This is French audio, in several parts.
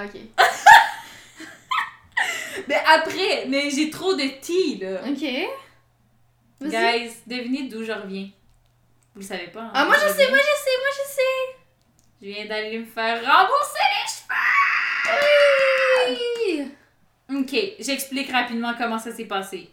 Ah, ok. Mais après, mais j'ai trop de tea, là. Ok. Vas-y. Guys, devinez d'où je reviens. Vous le savez pas. Hein? Ah, moi je sais. Je viens d'aller me faire rembourser les cheveux! Oui! Ok, j'explique rapidement comment ça s'est passé.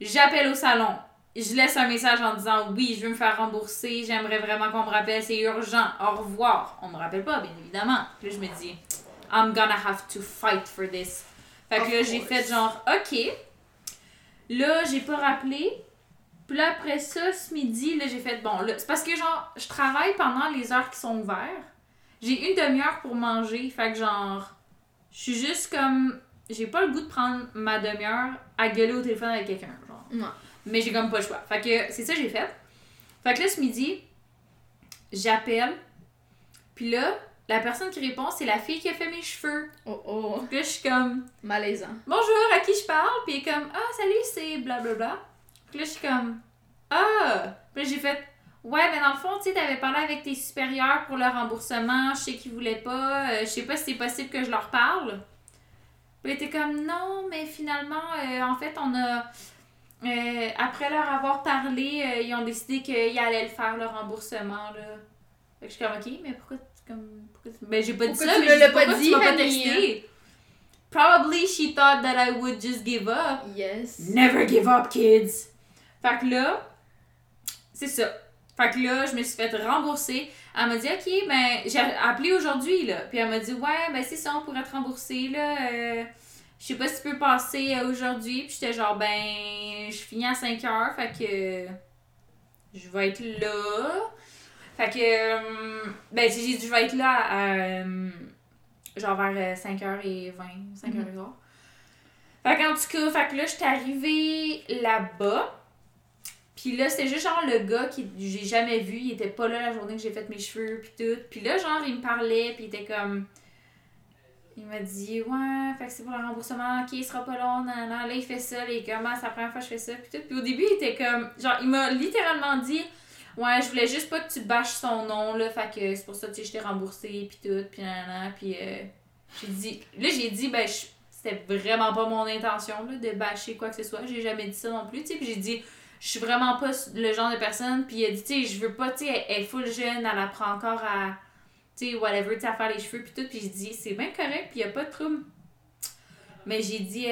J'appelle au salon. Je laisse un message en disant « Oui, je veux me faire rembourser. J'aimerais vraiment qu'on me rappelle. C'est urgent. Au revoir. » On me rappelle pas, bien évidemment. Puis là, je me dis « I'm gonna have to fight for this. » Fait que là, j'ai fait genre « Ok. » Là, j'ai pas rappelé. Puis là, après ça, ce midi, là, j'ai fait « Bon, là, c'est parce que genre, je travaille pendant les heures qui sont ouvertes. J'ai une demi-heure pour manger. Fait que genre, je suis juste comme... J'ai pas le goût de prendre ma demi-heure à gueuler au téléphone avec quelqu'un, genre. Non. Mais j'ai comme pas le choix. Fait que c'est ça que j'ai fait. Fait que là, ce midi, j'appelle. Puis là, la personne qui répond, c'est la fille qui a fait mes cheveux. Oh oh. Puis là, je suis comme... Malaisant. Bonjour, à qui je parle? Puis elle est comme, ah, salut, c'est blablabla. Puis là, je suis comme, ah! Puis là, j'ai fait, ouais, mais dans le fond, tu sais, t'avais parlé avec tes supérieurs pour le remboursement. Je sais qu'ils voulaient pas. Je sais pas si c'est possible que je leur parle. Puis elle était comme, non, mais finalement, en fait, on a... après leur avoir parlé, ils ont décidé qu'ils allaient le faire, le remboursement, là. Fait que je suis comme, ok, mais pourquoi tu... Ben, j'ai pas dit ça, mais je l'ai pas dit, pas testé. Probably she thought that I would just give up. Yes. Never give up, kids! Fait que là, c'est ça. Fait que là, je me suis fait rembourser. Elle m'a dit, ok, ben, j'ai appelé aujourd'hui, là. Puis elle m'a dit, ouais, ben, c'est ça, on pourrait te rembourser, là. Je sais pas si tu peux passer aujourd'hui. Puis j'étais genre, ben, je finis à 5h, fait que je vais être là. Fait que, ben, j'ai dit, je vais être là à, genre vers 5h20, 5h15. Mm-hmm. Fait qu'en tout cas, fait que là, j'étais arrivée là-bas. Puis là, c'était juste genre le gars que j'ai jamais vu. Il était pas là la journée que j'ai fait mes cheveux, puis tout. Puis là, genre, il me parlait, puis il était comme... Il m'a dit, ouais, fait que c'est pour le remboursement, ok, il sera pas long, nan, nan. Là, il fait ça, les gars, c'est la première fois que je fais ça, pis tout. Puis au début, il était comme, genre, il m'a littéralement dit, ouais, je voulais juste pas que tu bâches son nom, là, fait que c'est pour ça, tu sais, je t'ai remboursé, pis tout, pis nan, nan. Puis j'ai dit, ben, c'était vraiment pas mon intention, là, de bâcher quoi que ce soit, j'ai jamais dit ça non plus, tu sais, pis j'ai dit, je suis vraiment pas le genre de personne, pis il a dit, tu sais, je veux pas, tu sais, elle est full jeune, elle apprend encore à... tu sais, whatever, tu sais, à faire les cheveux, puis tout, puis j'ai dit, c'est bien correct, puis il n'y a pas de trouble. Mais j'ai dit,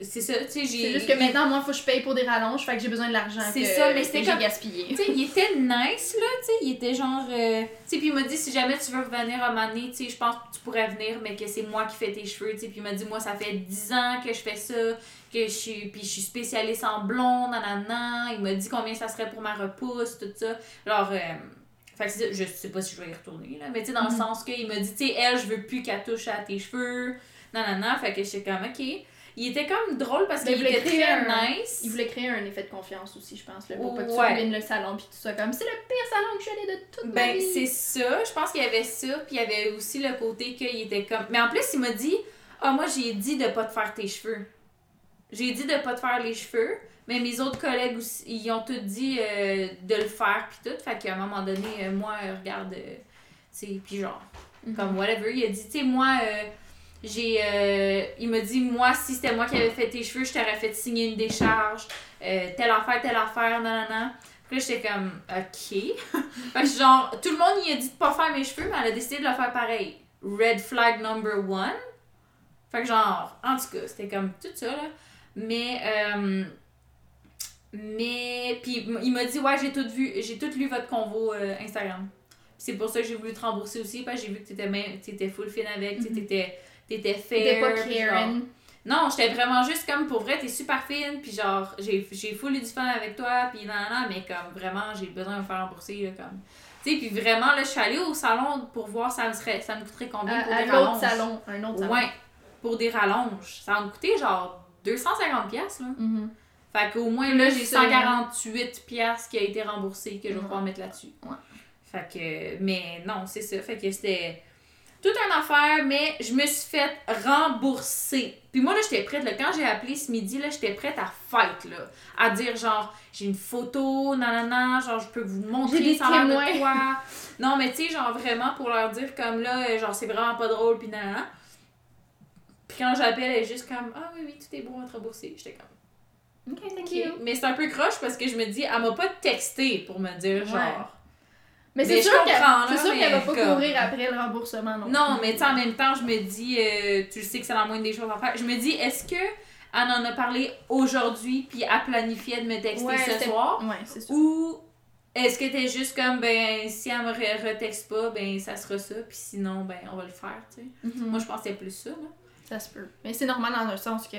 c'est ça, tu sais, c'est juste que maintenant, moi, il faut que je paye pour des rallonges, fait que j'ai besoin de l'argent c'est que, ça, mais que j'ai comme... gaspillé. Tu sais, il était nice, là, tu sais, il était genre... tu sais, puis il m'a dit, si jamais tu veux revenir à un moment donné, tu sais, je pense que tu pourrais venir, mais que c'est moi qui fais tes cheveux, tu sais, puis il m'a dit, moi, ça fait 10 ans que je fais ça, que je suis... puis je suis spécialiste en blond, nanana, il m'a dit combien ça serait pour ma repousse, tout ça, alors... Fait que c'est ça, je sais pas si je vais y retourner, là. Mais tu sais, dans le sens qu'il m'a dit, tu sais, elle, je veux plus qu'elle touche à tes cheveux. Non. Fait que j'étais comme, ok. Il était comme drôle parce qu'il était très nice. Il voulait créer un effet de confiance aussi, je pense, là. Pour pas que tu ruines le salon pis tout ça. Comme, c'est le pire salon que je suis allée de toute ma vie. Ben, c'est ça. Je pense qu'il y avait ça. Pis il y avait aussi le côté qu'il était comme. Mais en plus, il m'a dit, moi, j'ai dit de pas te faire tes cheveux. J'ai dit de pas te faire les cheveux. Mais mes autres collègues aussi, ils ont tout dit de le faire pis tout. Fait qu'à un moment donné, moi, regarde, c'est pis genre, comme whatever. Il a dit, tu sais, moi, il m'a dit, moi, si c'était moi qui avais fait tes cheveux, je t'aurais fait signer une décharge, telle affaire, nanana. Puis là, j'étais comme, ok. Fait que genre, tout le monde, il a dit de pas faire mes cheveux, mais elle a décidé de le faire pareil. Red flag number one. Fait que genre, en tout cas, c'était comme tout ça, là. Mais puis il m'a dit ouais, j'ai tout lu votre convo Instagram. Puis c'est pour ça que j'ai voulu te rembourser aussi parce que j'ai vu que t'étais full fine avec, t'étais fair. T'étais pas Karen. Non, j'étais vraiment juste comme pour vrai, t'es super fine puis genre j'ai full eu du fun avec toi puis nan, mais comme vraiment j'ai besoin de me faire rembourser là comme. Tu sais puis vraiment là je suis allée au salon pour voir ça me coûterait combien pour des rallonges. Un autre salon. Ouais, pour des rallonges, ça me coûtait genre 250 pièces là. Mm-hmm. Fait qu'au moins, là, j'ai 148 piastres qui a été remboursé que je vais pouvoir mettre là-dessus. Ouais. Fait que... Mais non, c'est ça. Fait que c'était... Toute une affaire, mais je me suis fait rembourser. Puis moi, là, j'étais prête, là, quand j'ai appelé ce midi, là, j'étais prête à fight, là. À dire, genre, j'ai une photo, nanana, genre, je peux vous montrer ça va de quoi. Non, mais tu sais, genre, vraiment, pour leur dire comme là, genre, c'est vraiment pas drôle, pis nanana. Puis quand j'appelle, elle est juste comme, ah oui, oui, tout est beau, on te rembourser. J'étais comme... OK, thank you. Mais c'est un peu croche parce que je me dis, elle m'a pas texté pour me dire, genre... Ouais. Mais c'est sûr qu'elle va pas courir après le remboursement, non? Non, mais tu sais, en même temps, je me dis, tu sais que c'est la moindre des choses à faire. Je me dis, est-ce que elle en a parlé aujourd'hui puis elle planifiait de me texter ce soir? Ouais, c'est sûr. Ou est-ce que t'es juste comme, ben, si elle me retexte pas, ben, ça sera ça, puis sinon, ben, on va le faire, tu sais? Mm-hmm. Moi, je pensais plus ça, là. Ça se peut. Mais c'est normal dans un sens que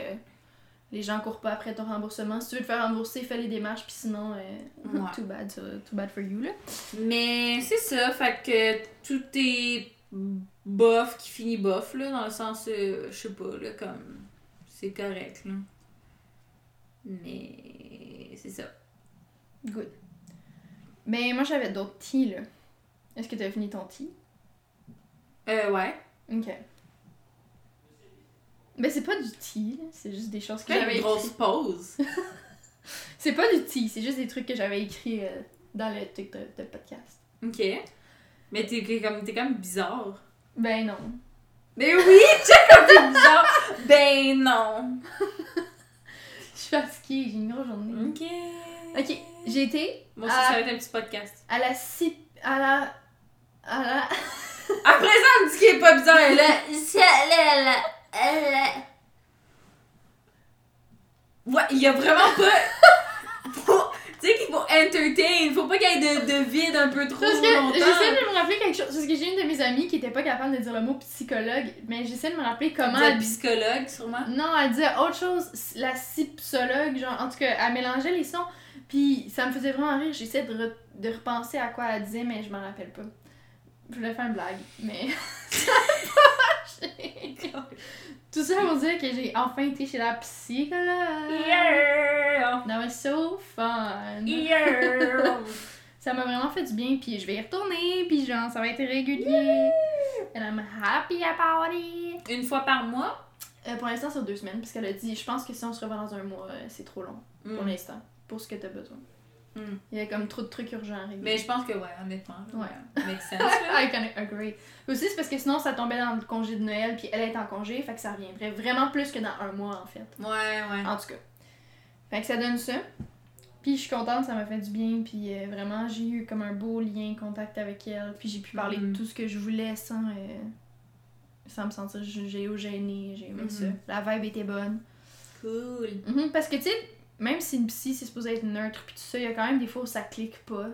les gens courent pas après ton remboursement. Si tu veux te faire rembourser, fais les démarches, puis sinon, ouais. too bad for you, là. Mais c'est ça, fait que tout est bof qui finit bof, là, dans le sens, je sais pas, là, comme, c'est correct, là. Mais c'est ça. Good. Ben, moi, j'avais d'autres tea, là. Est-ce que t'as fini ton tea? Ouais. OK. Mais c'est pas du tea, c'est juste des choses que j'avais écrites. Une grosse pause! C'est pas du tea, c'est juste des trucs que j'avais écrits dans le truc de podcast. OK. Mais t'es comme bizarre. Ben non. Ben oui! Check comme t'es bizarre! Ben non! Je suis fatiguée, j'ai une grosse journée. OK. J'ai été... Moi aussi, ça va être un petit podcast. Après ça, elle me dit qu'il est pas bizarre, elle est là. Ouais, il y a vraiment pas... Tu sais qu'il faut entertain, faut pas qu'il y ait de vide un peu trop longtemps. J'essaie de me rappeler quelque chose, parce que j'ai une de mes amies qui était pas capable de dire le mot psychologue, mais j'essaie de me rappeler comment... Elle disait psychologue, sûrement? Non, elle disait autre chose, la psypsologue, genre, en tout cas, elle mélangeait les sons, puis ça me faisait vraiment rire, j'essayais de repenser à quoi elle disait, mais je m'en rappelle pas. Je voulais faire une blague, mais... Tout ça pour dire que j'ai enfin été chez la psychologue. Yeah! That was so fun. Yeah! Ça m'a vraiment fait du bien, puis je vais y retourner, puis genre ça va être régulier. Yeah! And I'm happy about it. Une fois par mois? Pour l'instant c'est 2 semaines, parce qu'elle a dit je pense que si on se revoit dans un mois, c'est trop long pour l'instant, pour ce que t'as besoin. Il y a comme trop de trucs urgents à régler. Mais je pense que ouais, honnêtement. Ouais. Make sense. I can agree. Aussi, c'est parce que sinon, ça tombait dans le congé de Noël, puis elle est en congé, fait que ça reviendrait vraiment plus que dans un mois, en fait. Ouais. En tout cas. Fait que ça donne ça. Puis je suis contente, ça m'a fait du bien, puis vraiment, j'ai eu comme un beau lien, contact avec elle, puis j'ai pu parler de tout ce que je voulais sans me sentir jugée ou gênée. J'ai aimé ça. La vibe était bonne. Cool. Parce que, tu sais... Même si une psy, c'est supposé être neutre, puis tout ça, il y a quand même des fois où ça clique pas.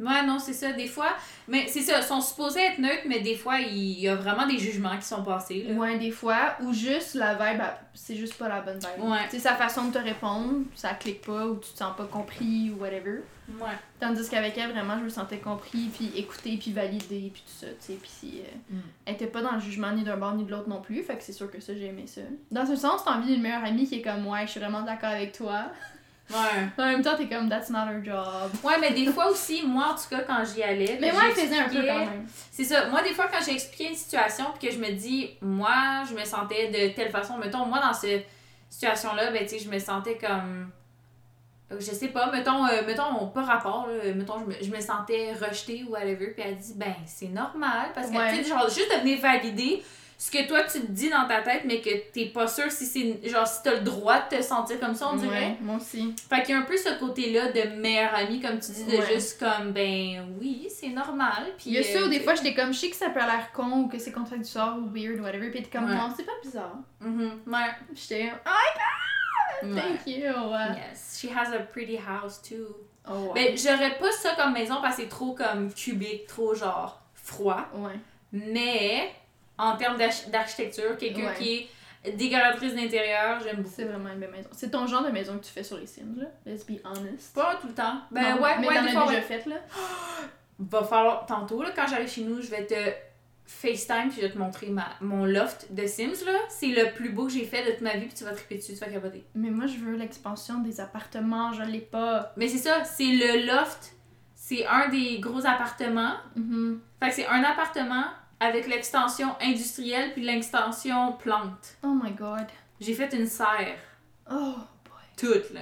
Ouais, non, c'est ça, des fois. Mais c'est ça, ils sont supposés être neutres, mais des fois, il y a vraiment des jugements qui sont passés. Là. Ouais, des fois. Ou juste la vibe, c'est juste pas la bonne vibe. Ouais. Tu sais, sa façon de te répondre, ça clique pas, ou tu te sens pas compris, ou whatever. Ouais. Tandis qu'avec elle, vraiment, je me sentais compris, puis écoutée, puis validée, puis tout ça, tu sais. Puis elle était pas dans le jugement ni d'un bord ni de l'autre non plus, fait que c'est sûr que ça, j'ai aimé ça. Dans ce sens, t'as envie d'une meilleure amie qui est comme, ouais, je suis vraiment d'accord avec toi. Ouais. En même temps, t'es comme, that's not her job. Ouais, mais des fois aussi, moi en tout cas, quand j'y allais. Mais moi, elle faisait un peu quand même. C'est ça. Moi, des fois, quand j'expliquais une situation, puis que je me dis, moi, je me sentais de telle façon. Mettons, moi, dans cette situation-là, ben, tu sais, je me sentais comme. Je sais pas, mettons, pas rapport, là, mettons, je me sentais rejetée ou whatever, puis elle dit, ben, c'est normal, parce que, tu sais, genre, juste de venir valider ce que toi, tu te dis dans ta tête, mais que t'es pas sûre si c'est, genre, si t'as le droit de te sentir comme ça, on dirait. Moi aussi. Fait qu'il y a un peu ce côté-là de meilleure amie, comme tu dis, de juste comme, ben, oui, c'est normal, puis... Il y a ça, des fois, j'étais comme, je sais que ça peut l'air con, ou que c'est contre du sort, ou weird, ou whatever, puis t'es comme, non, c'est pas bizarre. J'étais, oh my God! Thank you! Yes, she has a pretty house too. Oh, wow. Ben, j'aurais pas ça comme maison parce que c'est trop comme cubique, trop genre froid. Ouais. Mais, en termes d'architecture, quelqu'un qui est décoratrice d'intérieur, j'aime beaucoup. C'est vraiment une belle maison. C'est ton genre de maison que tu fais sur les Sims, là. Let's be honest. Pas tout le temps. Ben non, ouais, mais t'en as déjà fait, là. Va falloir, tantôt, là, quand j'arrive chez nous, je vais te FaceTime puis je vais te montrer mon loft de Sims, là. C'est le plus beau que j'ai fait de toute ma vie puis tu vas triper dessus, tu vas capoter. Mais moi, je veux l'expansion des appartements, je l'ai pas. Mais c'est ça, c'est le loft. C'est un des gros appartements. Fait que c'est un appartement avec l'extension industrielle puis l'extension plante. Oh my god. J'ai fait une serre. Oh boy. Toute, là.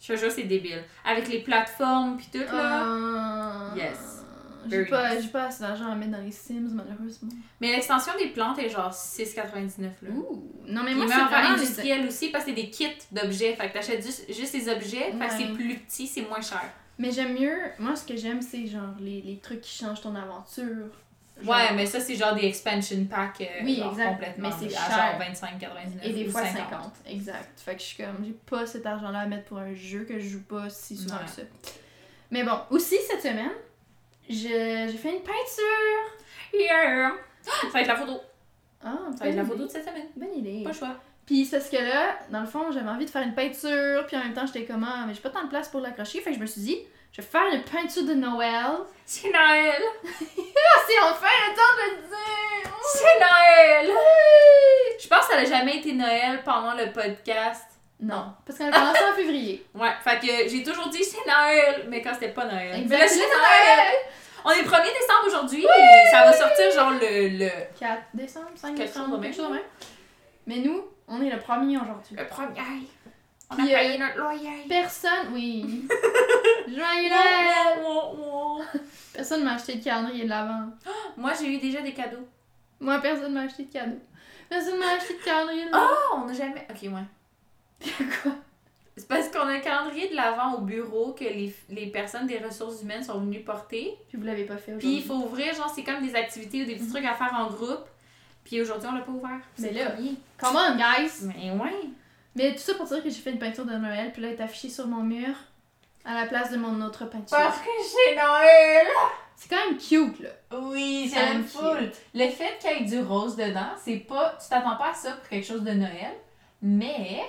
Je te jure, c'est débile. Avec les plateformes puis tout, là. Yes. J'ai pas assez d'argent à mettre dans les Sims, malheureusement. Mais l'extension des plantes est genre 6,99$, là. Ouh. Non, mais moi, c'est vraiment industriel aussi, parce que c'est des kits d'objets. Fait que t'achètes juste les objets, fait que c'est plus petit, c'est moins cher. Mais j'aime mieux... Moi, ce que j'aime, c'est genre les trucs qui changent ton aventure. Genre... Ouais, mais ça, c'est genre des expansion packs complètement. Mais c'est cher. Genre 25,99$. Et des fois 50$. Exact. Fait que je suis comme... J'ai pas cet argent-là à mettre pour un jeu que je joue pas si souvent que ça. Mais bon, aussi, cette semaine... J'ai fait une peinture! Yeah! Ça va être la photo! Ça va être la photo de cette semaine. Bonne idée! Pas le choix. Pis c'est ce que là, dans le fond, j'avais envie de faire une peinture, pis en même temps, j'étais comme, ah, mais j'ai pas tant de place pour l'accrocher, fait que je me suis dit, je vais faire une peinture de Noël! C'est Noël! C'est enfin le temps de le dire! Oui. C'est Noël! Oui! Je pense que ça n'a jamais été Noël pendant le podcast. Non, parce qu'on a commencé en février. Ouais, fait que j'ai toujours dit c'est Noël, mais quand c'était pas Noël. Exactement. C'est Noël! On est 1er décembre aujourd'hui, oui! Et ça va sortir genre le... 4 décembre, 5 décembre, quelque chose de même. Mais nous, on est le 1er aujourd'hui. Le 1er! On a payé notre loyer! Personne, oui! Joyeux Noël! Personne m'a acheté de calendrier de l'Avent. Moi, j'ai eu déjà des cadeaux. Moi, personne m'a acheté de cadeaux. Personne m'a acheté de calendrier de l'Avent. Oh, on n'a jamais... Ok, ouais. Quoi? C'est parce qu'on a un calendrier de l'Avent au bureau que les personnes des ressources humaines sont venues porter. Puis vous l'avez pas fait aujourd'hui. Puis il faut ouvrir, genre c'est comme des activités ou des petits trucs à faire en groupe. Puis aujourd'hui on l'a pas ouvert. C'est là. Come on guys! Mais ouais! Mais tout ça pour dire que j'ai fait une peinture de Noël, puis là elle est affichée sur mon mur à la place de mon autre peinture. Parce que c'est Noël! C'est quand même cute là. Oui, c'est quand même cool. Le fait qu'il y ait du rose dedans, c'est pas... Tu t'attends pas à ça pour quelque chose de Noël, mais...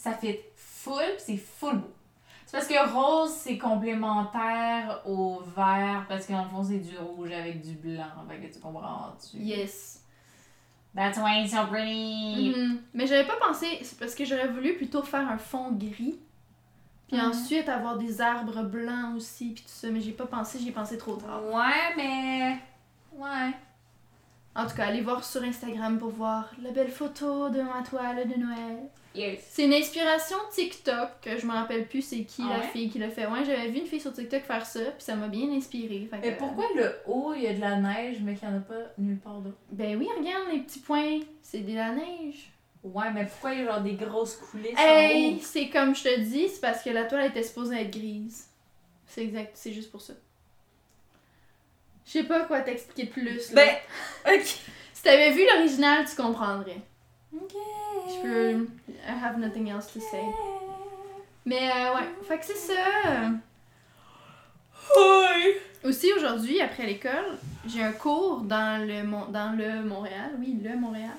Ça fit full, pis c'est full beau. C'est parce que rose, c'est complémentaire au vert, parce qu'en fond, c'est du rouge avec du blanc. Fait que tu comprends, Yes. That's why it's so pretty. Mm-hmm. Mais j'avais pas pensé, c'est parce que j'aurais voulu plutôt faire un fond gris, puis ensuite avoir des arbres blancs aussi, puis tout ça. Mais j'ai pas pensé, j'y ai pensé trop tard. Ouais, mais... Ouais. En tout cas, allez voir sur Instagram pour voir la belle photo de ma toile de Noël. Yes. C'est une inspiration TikTok, que je me rappelle plus c'est qui fille qui l'a fait. Ouais, j'avais vu une fille sur TikTok faire ça, puis ça m'a bien inspirée. Mais pourquoi le haut, il y a de la neige, mais qu'il n'y en a pas nulle part d'autre? Ben oui, regarde les petits points, c'est de la neige. Ouais, mais pourquoi il y a genre des grosses coulisses en haut? C'est comme je te dis, c'est parce que la toile était supposée être grise. C'est exact, c'est juste pour ça. Je sais pas quoi t'expliquer plus, là. Ben, ok. Si t'avais vu l'original, tu comprendrais. Ok. Je peux... I have nothing else to say. Mais ouais, fait que c'est ça. Oui. Aussi, aujourd'hui, après l'école, j'ai un cours dans le Montréal. Oui, le Montréal.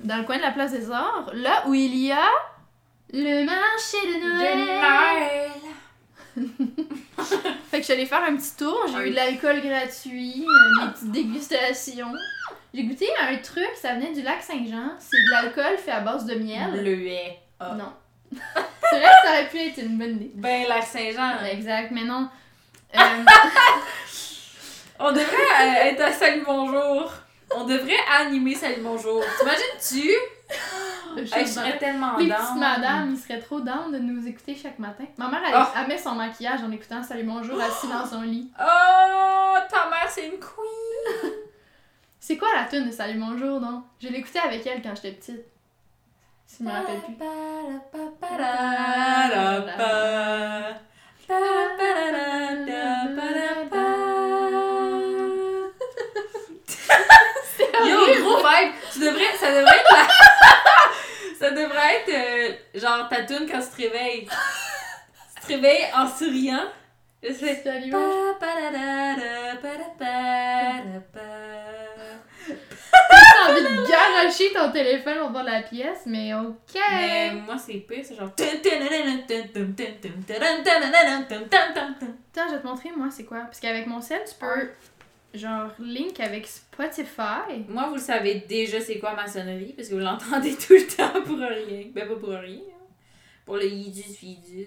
Dans le coin de la Place des Arts. Là où il y a... le marché de Noël. Fait que j'allais faire un petit tour, j'ai eu de l'alcool gratuit, des petites dégustations. J'ai goûté un truc, ça venait du Lac-Saint-Jean, c'est de l'alcool fait à base de miel. Bleuet. Ah. Non. C'est vrai que ça aurait pu être une bonne idée. Ben, Lac-Saint-Jean. Exact, mais non. On devrait être à Salut Bonjour. On devrait animer Salut Bonjour. T'imagines-tu? Je serais tellement down. Les petites madames, ils seraient trop down de nous écouter chaque matin. Ma mère, elle met son maquillage en écoutant Salut Bonjour assise dans son lit. Oh, ta mère, c'est une queen! C'est quoi la tune de Salut Bonjour, non? Je l'écoutais avec elle quand j'étais petite. Si je me rappelle plus. Yo, gros vibe! Ça devrait être la... Ça devrait être genre ta toune quand tu te réveilles. Tu te réveilles en souriant. Je sais. Salut. T'as envie de garocher ton téléphone au bord de la pièce, mais ok. Mais moi, c'est pire, c'est genre. Attends, je vais te montrer, moi, c'est quoi. Parce qu'avec mon cell, tu peux. Genre, link avec Spotify. Moi, vous le savez déjà c'est quoi ma sonnerie, parce que vous l'entendez tout le temps pour rien. Ben, pas pour rien. Pour le yidus.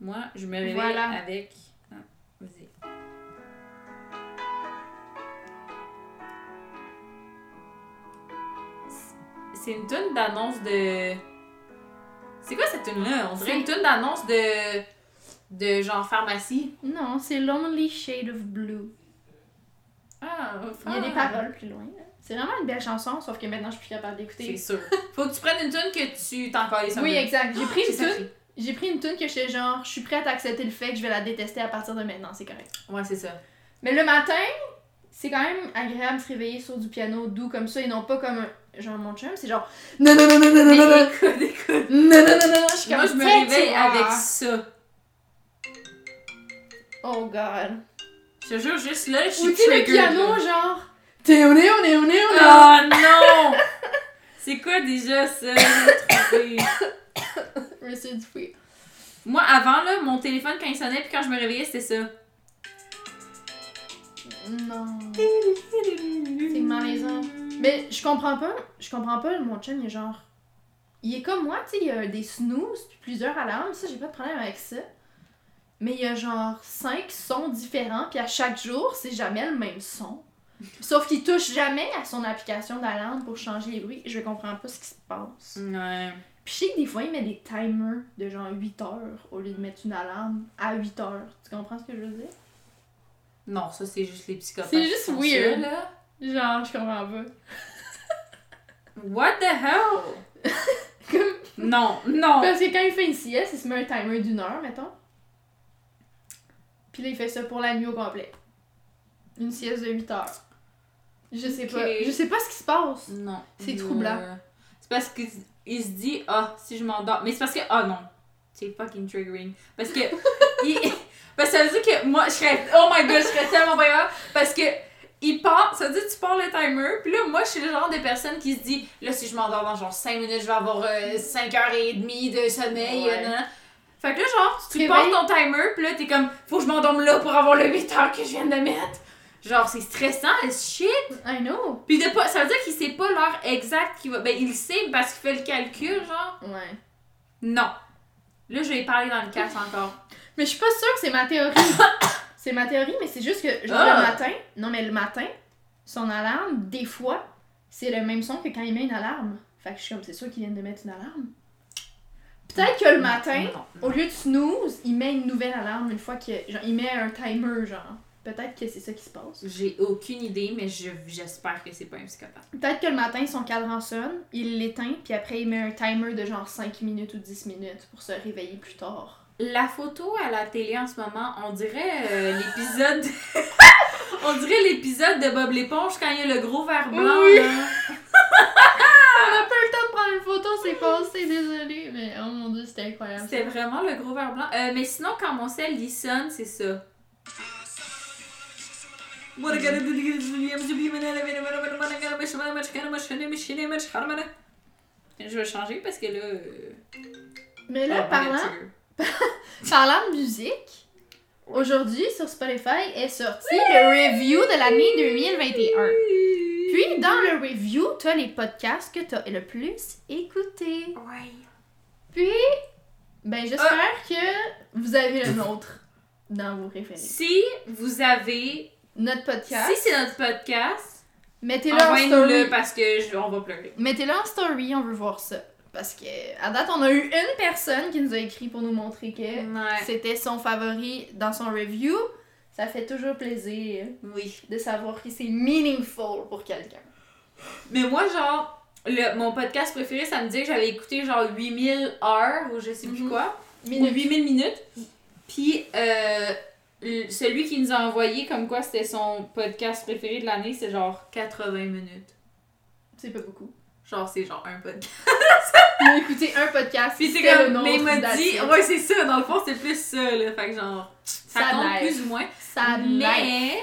Moi, je me réveille avec... Ah, vas-y. c'est une tune d'annonce de... C'est quoi cette tune-là? On dirait une tune d'annonce de genre pharmacie. Non, c'est Lonely Shade of Blue. Ah, enfin... Il y a des paroles plus loin, là. C'est vraiment une belle chanson, sauf que maintenant je suis plus capable d'écouter. C'est sûr. Faut que tu prennes une tune que tu t'encolles les sons. Oui, exact. J'ai pris une tune que j'étais genre, je suis prête à accepter le fait que je vais la détester à partir de maintenant, c'est correct. Ouais, c'est ça. Mais le matin, c'est quand même agréable de se réveiller sur du piano doux comme ça et non pas comme un... genre mon chum, c'est genre non non non non non non non non. Écoute. Non. Je suis comme moi je me réveille avec ça. Oh god. Je te jure juste là, je suis le piano genre T'es on est. Oh non! C'est quoi déjà ça? Reste du fruit. Moi, avant, là, mon téléphone, quand il sonnait, puis quand je me réveillais, c'était ça. Non. C'est malaisant. Mais je comprends pas, mon chum, il est genre... Il est comme moi, tu sais, il y a des snooze, puis plusieurs alarmes, ça, j'ai pas de problème avec ça. Mais il y a genre 5 sons différents, puis à chaque jour, c'est jamais le même son. Sauf qu'il touche jamais à son application d'alarme pour changer les bruits. Je comprends pas ce qui se passe. Ouais. Puis je sais que des fois, il met des timers de genre 8 heures au lieu de mettre une alarme à 8 heures. Tu comprends ce que je veux dire? Non, ça c'est juste les psychopathes. C'est juste weird, là. Genre, je comprends pas. What the hell? Comme... Non. Parce que quand il fait une sieste, il se met un timer d'une heure, mettons. Puis là, il fait ça pour la nuit au complet. Une sieste de 8 heures. Je sais pas. Je sais pas ce qui se passe. Non. C'est troublant. C'est parce qu'il se dit, si je m'endors. Mais c'est parce que, non. C'est fucking triggering. Parce que, parce que ça veut dire que moi, je serais, oh my god, je serais tellement bien. Parce que, il part, ça veut dire que tu pars le timer. Puis là, moi, je suis le genre de personne qui se dit, là, si je m'endors dans genre 5 minutes, je vais avoir 5h30 de sommeil. Ouais. Fait que là, genre, tu pars ton timer. Puis là, t'es comme, faut que je m'endorme là pour avoir le 8h que je viens de mettre. Genre, c'est stressant, as shit! I know! Pis de pas, ça veut dire qu'il sait pas l'heure exacte qu'il va... Ben, il sait parce qu'il fait le calcul, genre. Ouais. Non. Là, je vais parler dans le casse encore. Mais je suis pas sûre que c'est ma théorie. C'est ma théorie, mais c'est juste que, genre, le matin... Non, mais le matin, son alarme, des fois, c'est le même son que quand il met une alarme. Fait que je suis comme, c'est sûr qu'il vient de mettre une alarme. Peut-être que le matin, non. Au lieu de snooze, il met une nouvelle alarme une fois que... Genre, il met un timer, genre. Peut-être que c'est ça qui se passe. J'ai aucune idée, mais j'espère que c'est pas un psychopathe. Peut-être que le matin, son cadran sonne, il l'éteint, puis après, il met un timer de genre 5 minutes ou 10 minutes pour se réveiller plus tard. La photo à la télé en ce moment, on dirait l'épisode... De... on dirait l'épisode de Bob l'éponge quand il y a le gros verre blanc, oui. Là. On n'a pas eu le temps de prendre une photo, c'est passé, désolé, mais oh mon dieu, c'était incroyable. C'était vraiment le gros verre blanc. Mais sinon, quand mon sel, il sonne, c'est ça. Je vais changer parce que là... Mais là, parlant de musique, aujourd'hui sur Spotify est sorti le review de l'année 2021. Puis dans le review, t'as les podcasts que t'as le plus écouté. Puis, ben j'espère que vous avez le nôtre dans vos références. Si vous avez... notre podcast. Si c'est notre podcast, mettez-le en story. Envoyez-le parce qu'on va pleurer. Mettez-le en story, on veut voir ça. Parce que à date, on a eu une personne qui nous a écrit pour nous montrer que c'était son favori dans son review. Ça fait toujours plaisir de savoir que c'est meaningful pour quelqu'un. Mais moi, genre, mon podcast préféré, ça me dit que j'avais écouté genre 8000 heures ou je sais plus quoi. Minutes. Ou 8000 minutes. Puis... celui qui nous a envoyé comme quoi c'était son podcast préféré de l'année, c'est genre 80 minutes. C'est pas beaucoup. Genre, c'est genre un podcast. Mais écoutez, un podcast, puis c'est comme, le nom. Mais il m'a dit, ouais, c'est ça, dans le fond, c'est plus ça, là. Fait que genre, ça compte plus ou moins. Ça mais,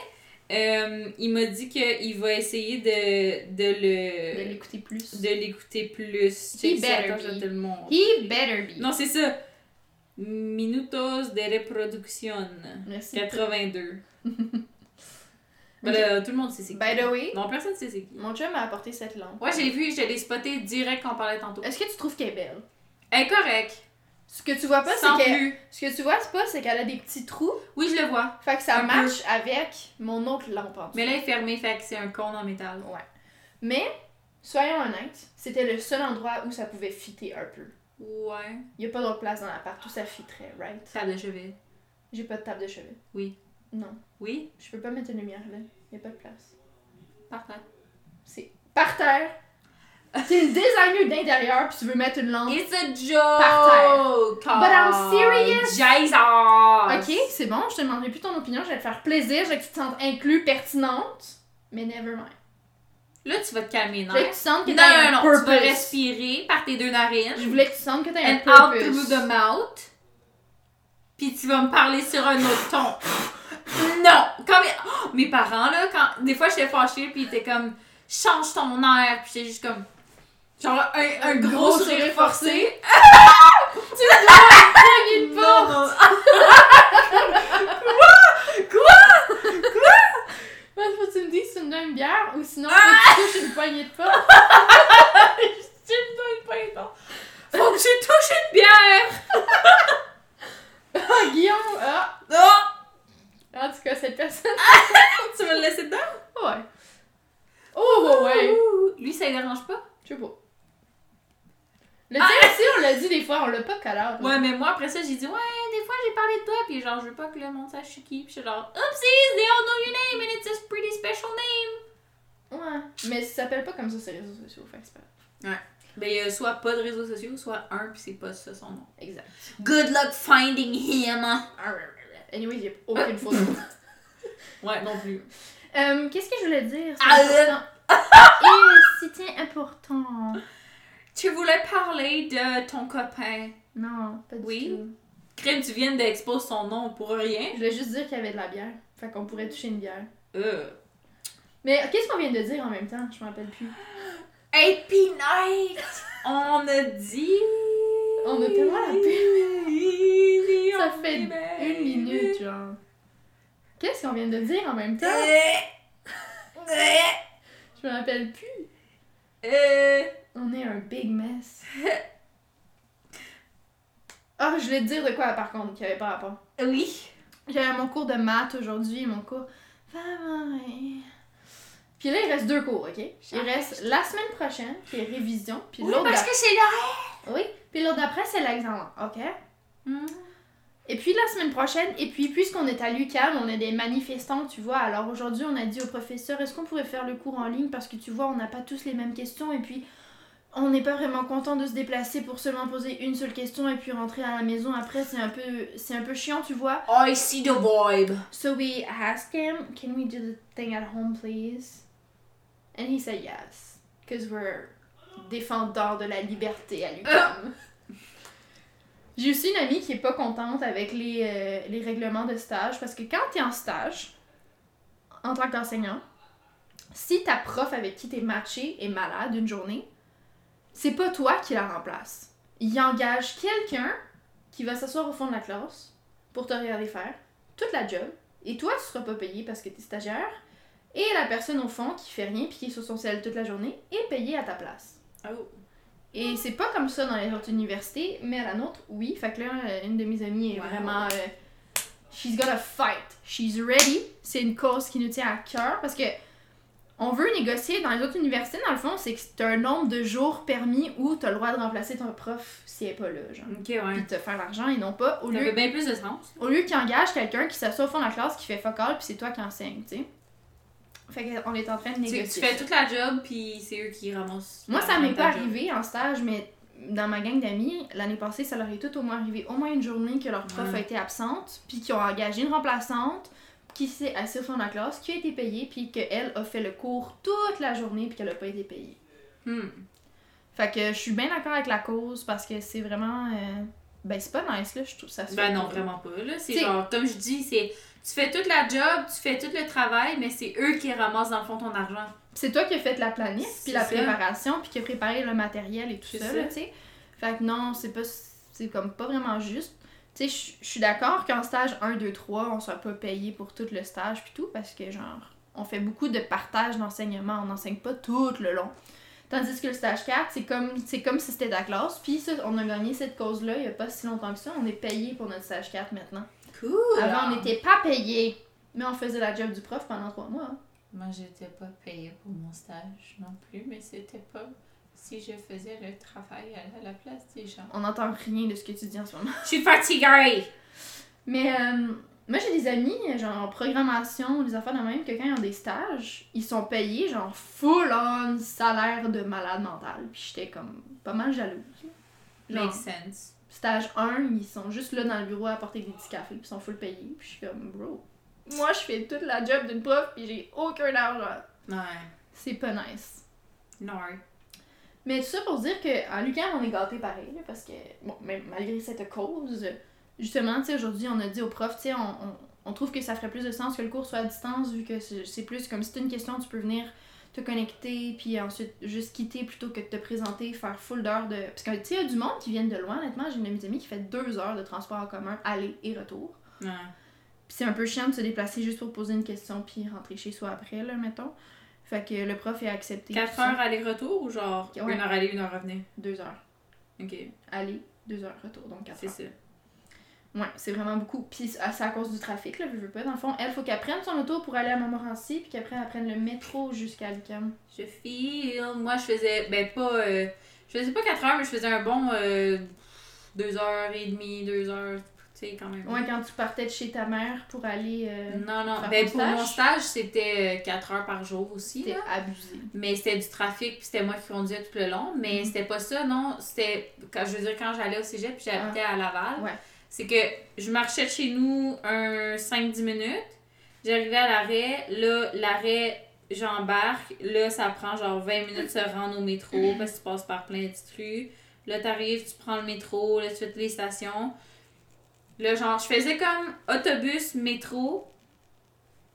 il m'a dit qu'il va essayer de l'écouter plus. He better be. He better be. Non, c'est ça. Minutos de reproduction. Merci. 82. Ben, tout le monde sait c'est qui. By the way. Non, personne sait c'est qui. Mon chum m'a apporté cette lampe. Ouais, j'ai vu, je l'ai spoté direct quand on parlait tantôt. Est-ce que tu trouves qu'elle est belle? Elle est correcte. Ce que tu vois pas, c'est qu'elle... Ce que tu vois c'est pas, c'est qu'elle a des petits trous. Oui, je le vois. Fait que ça marche avec mon autre lampe en dessous. Mais là, elle est fermée, fait que c'est un cône en métal. Ouais. Mais, Soyons honnêtes, c'était le seul endroit où ça pouvait fitter un peu. Ouais. Y'a pas d'autre place dans l'appart où ça fitterait, right? Table de chevet. J'ai pas de table de chevet. Oui. Non. Oui? Je peux pas mettre une lumière là. Y'a pas de place. Par terre. C'est par terre! T'es une designer d'intérieur pis tu veux mettre une lampe. It's a joke! Par terre. But I'm serious! Jesus! Ok, c'est bon, je te demanderai plus ton opinion, je vais te faire plaisir, je vais que tu te sentes inclus, pertinente, mais never mind. Là, tu vas te calmer, non? Je voulais que tu sentes que t'as un purpose. Tu vas respirer par tes deux narines. Je voulais que tu sentes que t'as un purpose. And out through the mouth. Pis tu vas me parler sur un autre ton. Non! Comme... Oh, mes parents, là, quand... des fois, j'étais fâchée pis ils étaient comme... Change ton air, pis j'étais juste comme... Genre un gros sourire forcé. Tu dois me pogner une porte! Quoi? Moi, faut que tu me dises si tu me donnes une bière ou sinon faut que tu touches une poignée de porte. Tu me donnes une poignée de porte. Faut que tu touches une bière! Oh, Guillaume! Ah! Oh. En tout cas, cette personne... Tu veux le laisser dedans? Ouais. Oh, ouais, ouais! Lui, ça ne dérange pas? Je sais pas. Le tien aussi, on l'a dit des fois, on l'a pas calé. Ouais, mais moi, après ça, j'ai dit, ouais, des fois, j'ai parlé de toi, pis genre, je veux pas que le monde sache qui, pis je suis genre, oopsies, they all know your name, and it's a pretty special name! Ouais, mais ça s'appelle pas comme ça, ces réseaux sociaux, fait que c'est pas... Ouais. Ben, soit pas de réseaux sociaux, soit un, pis c'est pas ça son nom. Exact. Good luck finding him! Anyway, j'ai aucune photo. Ouais, non plus. Qu'est-ce que je voulais dire? C'était important. Tu voulais parler de ton copain. Non, pas du tout. Oui? Crème, tu viens d'exposer son nom pour rien. Je voulais juste dire qu'il y avait de la bière. Fait qu'on pourrait toucher une bière. Mais qu'est-ce qu'on vient de dire en même temps? Je m'en rappelle plus. Happy night! On a dit... On a tellement la peine. Ça fait une minute, genre. Qu'est-ce qu'on vient de dire en même temps? Je me rappelle plus. On est un big mess. Ah, oh, je voulais te dire de quoi, par contre, qu'il n'y avait pas rapport. Oui. J'avais mon cours de maths aujourd'hui, mon cours... Puis là, il reste deux cours, OK? Il reste la semaine prochaine, qui est révision, puis l'autre... Oui, parce que c'est là! Oui, puis l'autre d'après, c'est l'examen, OK? Et puis la semaine prochaine, et puis puisqu'on est à l'UQAM, on est des manifestants, tu vois, alors aujourd'hui on a dit au professeur, est-ce qu'on pourrait faire le cours en ligne parce que tu vois, on n'a pas tous les mêmes questions et puis on n'est pas vraiment content de se déplacer pour seulement poser une seule question et puis rentrer à la maison après, c'est un peu chiant, tu vois. I see the vibe. So we asked him, can we do the thing at home please? And he said yes, because we're défendeurs de la liberté à l'UQAM. J'ai aussi une amie qui est pas contente avec les règlements de stage parce que quand t'es en stage, en tant qu'enseignant, si ta prof avec qui t'es matchée est malade une journée, c'est pas toi qui la remplace. Il engage quelqu'un qui va s'asseoir au fond de la classe pour te regarder faire toute la job et toi tu seras pas payé parce que t'es stagiaire et la personne au fond qui fait rien pis qui est sur son cell toute la journée est payée à ta place. Oh! Et c'est pas comme ça dans les autres universités, mais à la nôtre, oui. Fait que là, une de mes amies est vraiment... she's gonna fight. She's ready. C'est une cause qui nous tient à cœur parce que on veut négocier dans les autres universités, dans le fond, c'est que t'as un nombre de jours permis où t'as le droit de remplacer ton prof si elle est pas là, genre. Ok, ouais. Puis de te faire l'argent et non pas. Ça fait bien plus de sens. Au lieu qu'il engage quelqu'un qui s'assoit au fond de la classe, qui fait fuck all, puis c'est toi qui enseigne, tu sais. Fait qu'on est en train de négocier. Tu fais toute la job, puis c'est eux qui ramassent. Moi, ça m'est pas arrivé en stage, mais dans ma gang d'amis, l'année passée, ça leur est tout au moins arrivé au moins une journée que leur prof a été absente, puis qu'ils ont engagé une remplaçante, qui s'est assise au fond de la classe, qui a été payée, puis qu'elle a fait le cours toute la journée, puis qu'elle a pas été payée. Fait que je suis bien d'accord avec la cause, parce que c'est vraiment... Ben, c'est pas nice, là, je trouve ça se fait. Ben non, vraiment pas, là. C'est genre, comme je dis, c'est... Tu fais toute la job, tu fais tout le travail, mais c'est eux qui ramassent dans le fond ton argent. C'est toi qui as fait la planif, puis la préparation, puis qui a préparé le matériel et tout ça, tu sais. Fait que non, c'est comme pas vraiment juste. Tu sais, je suis d'accord qu'en stage 1, 2, 3, on soit pas payé pour tout le stage puis tout, parce que genre, on fait beaucoup de partage d'enseignement, on n'enseigne pas tout le long. Tandis que le stage 4, c'est comme si c'était de la classe, puis on a gagné cette cause-là il y a pas si longtemps que ça, on est payé pour notre stage 4 maintenant. Cool. Avant, on n'était pas payés, mais on faisait la job du prof pendant 3 mois. Moi, j'étais pas payée pour mon stage non plus, mais c'était pas si je faisais le travail à la place des gens. On n'entend rien de ce que tu dis en ce moment. Je suis fatiguée! Mais moi, j'ai des amis, genre en programmation, des affaires de même, que quand ils ont des stages, ils sont payés, genre full on salaire de malade mental. Puis j'étais comme pas mal jalouse. Genre, makes sense. Stage 1, ils sont juste là dans le bureau à apporter des petits cafés, puis ils sont full payés. Puis je suis comme, bro, moi je fais toute la job d'une prof, puis j'ai aucun argent. Ouais. C'est pas nice. Non. Mais tout ça pour dire qu'en l'UQAM, on est gâtés pareil, là, parce que, bon, même malgré cette cause, justement, tu sais, aujourd'hui, on a dit aux profs, tu sais, on trouve que ça ferait plus de sens que le cours soit à distance, vu que c'est plus comme si t'as une question, tu peux venir te connecter, puis ensuite juste quitter plutôt que de te présenter, faire full d'heures de... Parce que, tu sais, il y a du monde qui viennent de loin, honnêtement. J'ai une amie qui fait 2 heures de transport en commun, aller et retour. Ouais. Puis c'est un peu chiant de se déplacer juste pour poser une question, puis rentrer chez soi après, là, mettons. Fait que le prof a accepté... 4 heures aller-retour ou genre 1 heure aller, 1 heure revenir? 2 heures. OK. Aller, 2 heures retour, donc 4 heures. C'est ça. Ouais, c'est vraiment beaucoup. Puis c'est à cause du trafic, là, je veux pas. Dans le fond, elle, faut qu'elle prenne son auto pour aller à Montmorency, puis qu'après, elle prenne le métro jusqu'à l'UQAM. Je file. Moi, je faisais, ben pas... je faisais pas 4 heures, mais je faisais un bon 2 heures et demie, 2 heures... C'est quand même... Ouais, quand tu partais de chez ta mère pour aller non, faire ben pour mon stage, c'était 4 heures par jour aussi. C'était abusé. Mais c'était du trafic, puis c'était moi qui conduisais tout le long. Mais c'était pas ça, non. C'était, quand, je veux dire, quand j'allais au cégep, puis j'habitais à Laval, ouais. C'est que je marchais de chez nous 5-10 minutes, j'arrivais à l'arrêt, là, l'arrêt, j'embarque, là, ça prend genre 20 minutes de se rendre au métro, parce que tu passes par plein de trucs. Là, t'arrives, tu prends le métro, là, tu fais toutes les stations... Là, genre, je faisais comme autobus, métro,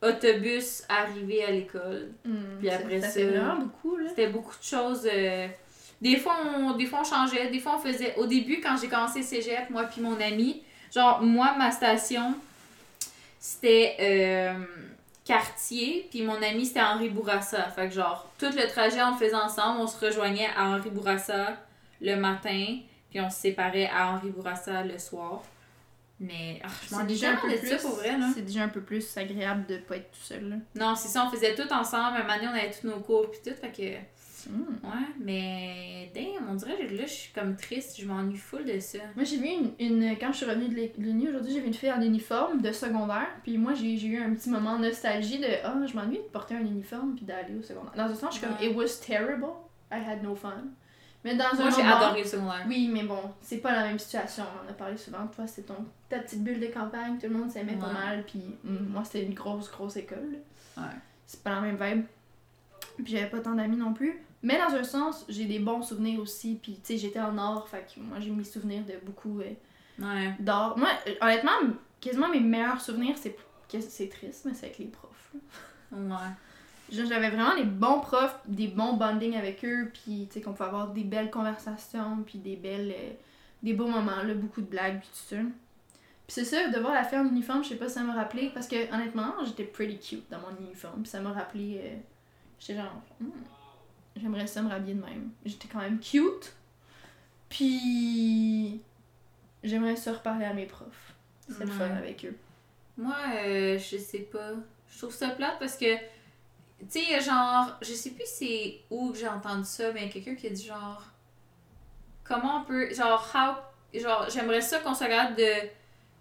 autobus, arrivé à l'école. Puis après ça, c'était vraiment beaucoup, là. C'était beaucoup de choses. Des fois, on changeait. Des fois, on faisait... Au début, quand j'ai commencé cégep, moi puis mon ami, genre, moi, ma station, c'était Quartier, puis mon ami, c'était Henri-Bourassa. Fait que genre, tout le trajet, on le faisait ensemble. On se rejoignait à Henri-Bourassa le matin, puis on se séparait à Henri-Bourassa le soir. Mais je m'en déjà un peu plus, ça pour vrai, là. C'est déjà un peu plus agréable de pas être tout seul, là. Non, c'est ça, on faisait tout ensemble. Un moment donné, on avait tous nos cours pis tout, fait que... Ouais, mais... Damn, on dirait que là, je suis comme triste. Je m'ennuie full de ça. Moi, j'ai vu une... Quand je suis revenue de l'Uni aujourd'hui, j'ai vu une fille en uniforme de secondaire. Puis moi, j'ai eu un petit moment de nostalgie de... Ah, je m'ennuie de porter un uniforme puis d'aller au secondaire. Dans un sens, je suis comme... It was terrible. I had no fun. Mais dans moi, j'ai adoré le secondaire. Oui, mais bon, c'est pas la même situation. On en a parlé souvent. Toi, c'est ta petite bulle de campagne. Tout le monde s'aimait pas mal. Puis moi, c'était une grosse école. Ouais. C'est pas la même vibe. Puis j'avais pas tant d'amis non plus. Mais dans un sens, j'ai des bons souvenirs aussi. Puis tu sais, j'étais en or. Fait que moi, j'ai mes souvenirs de beaucoup d'or. Moi, honnêtement, quasiment mes meilleurs souvenirs, c'est triste, mais c'est avec les profs. Ouais. J'avais vraiment des bons profs, des bons bondings avec eux, puis tu sais qu'on pouvait avoir des belles conversations, puis des beaux moments, là, beaucoup de blagues, puis tout ça. Puis c'est ça, de voir la fille en uniforme, je sais pas si ça m'a rappelé, parce que honnêtement, j'étais pretty cute dans mon uniforme, puis ça m'a rappelé, j'étais genre, j'aimerais ça me rhabiller de même. J'étais quand même cute, puis j'aimerais ça reparler à mes profs, c'est le fun avec eux. Moi, je sais pas, je trouve ça plate parce que... Tu sais, genre, je sais plus c'est où que j'ai entendu ça, mais quelqu'un qui a dit genre, comment on peut, genre, genre, j'aimerais ça qu'on se regarde de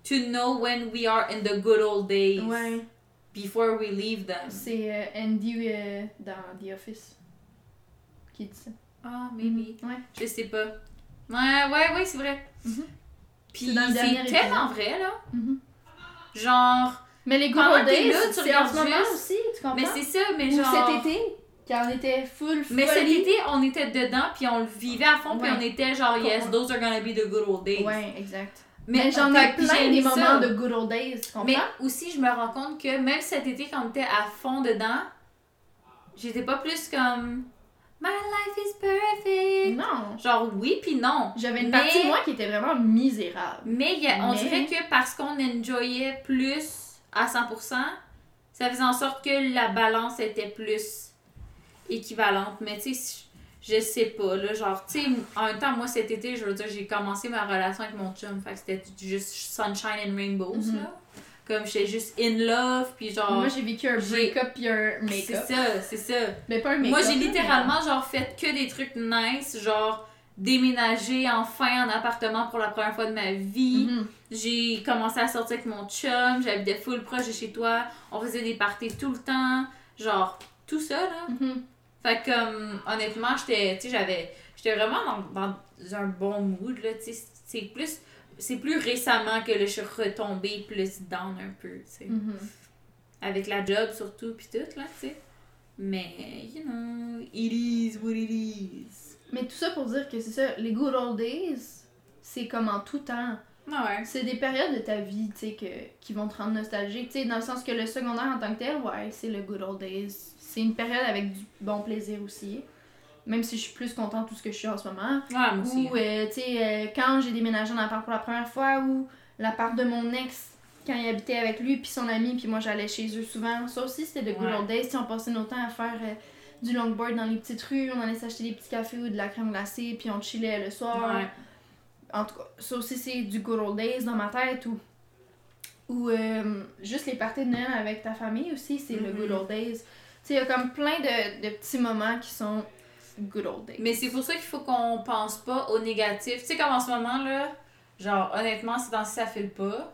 to know when we are in the good old days. Ouais. Before we leave them. C'est Andy dans The Office qui dit ça. Ah, maybe. Ouais. Je sais pas. Ouais, c'est vrai. Mm-hmm. Puis c'est tellement vrai, là. Mm-hmm. Genre, mais les good old days, c'est en ce moment aussi, tu comprends? Mais c'est ça, mais ou genre... cet été, quand on était full folie. Mais cet été, on était dedans, puis on le vivait à fond, puis on était genre, yes, those are gonna be the good old days. Ouais, exact. Mais j'en ai plein des moments de good old days, tu comprends? Mais aussi, je me rends compte que même cet été, quand on était à fond dedans, j'étais pas plus comme... My life is perfect! Non! Genre oui pis non! J'avais une partie de moi qui était vraiment misérable. Mais on dirait que parce qu'on enjoyait plus... à 100%, ça faisait en sorte que la balance était plus équivalente. Mais tu sais, je sais pas, là, genre, tu sais, en même temps, moi, cet été, je veux dire, j'ai commencé ma relation avec mon chum, fait que c'était juste sunshine and rainbows, là. Comme j'étais juste in love, puis genre... Moi, j'ai vécu un break-up puis un make-up. C'est ça. Mais pas un make-up. Moi, j'ai littéralement, genre, fait que des trucs nice, genre déménager enfin en appartement pour la première fois de ma vie. Mm-hmm. J'ai commencé à sortir avec mon chum, j'habitais full proche de chez toi, on faisait des parties tout le temps, genre, tout ça, là. Mm-hmm. Fait que, honnêtement, j'étais vraiment dans un bon mood, là, tu sais, c'est plus récemment que là, je suis retombée plus down un peu, tu sais. Mm-hmm. Avec la job, surtout, pis tout, là, tu sais. Mais, you know, it is what it is. Mais tout ça pour dire que c'est ça, les good old days, c'est comme en tout temps. Ouais. C'est des périodes de ta vie, tu sais, qui vont te rendre nostalgique, tu sais, dans le sens que le secondaire en tant que tel, ouais, c'est le good old days. C'est une période avec du bon plaisir aussi. Même si je suis plus contente de tout ce que je suis en ce moment. Ouais, moi aussi. Ou, tu sais, quand j'ai déménagé dans l'appart pour la première fois, ou l'appart de mon ex, quand il habitait avec lui, puis son ami, puis moi j'allais chez eux souvent. Ça aussi, c'était de good old days. On passait nos temps à faire du longboard dans les petites rues, on allait s'acheter des petits cafés ou de la crème glacée, puis on chillait le soir. Ouais. En tout cas, ça aussi, c'est du good old days dans ma tête. Ou juste les parties de Noël avec ta famille aussi, c'est le good old days. Tu sais, il y a comme plein de petits moments qui sont good old days. Mais c'est pour ça qu'il faut qu'on pense pas au négatif. Tu sais, comme en ce moment, là, genre, honnêtement, c'est dans si ça file pas.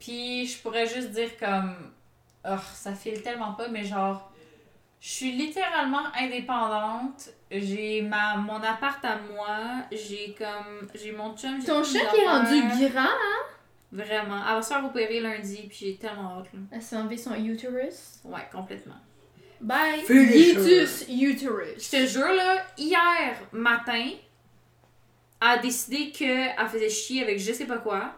Puis je pourrais juste dire comme, oh, ça file tellement pas, mais genre, je suis littéralement indépendante. J'ai mon appart à moi. J'ai mon chum. Ton chum qui est rendu grand, hein? Vraiment. Elle va se faire opérer lundi, puis j'ai tellement hâte, là. Elle s'est enlevée son uterus? Ouais, complètement. Bye! Finitus uterus! Je te jure, là, hier matin, elle a décidé qu'elle faisait chier avec je sais pas quoi.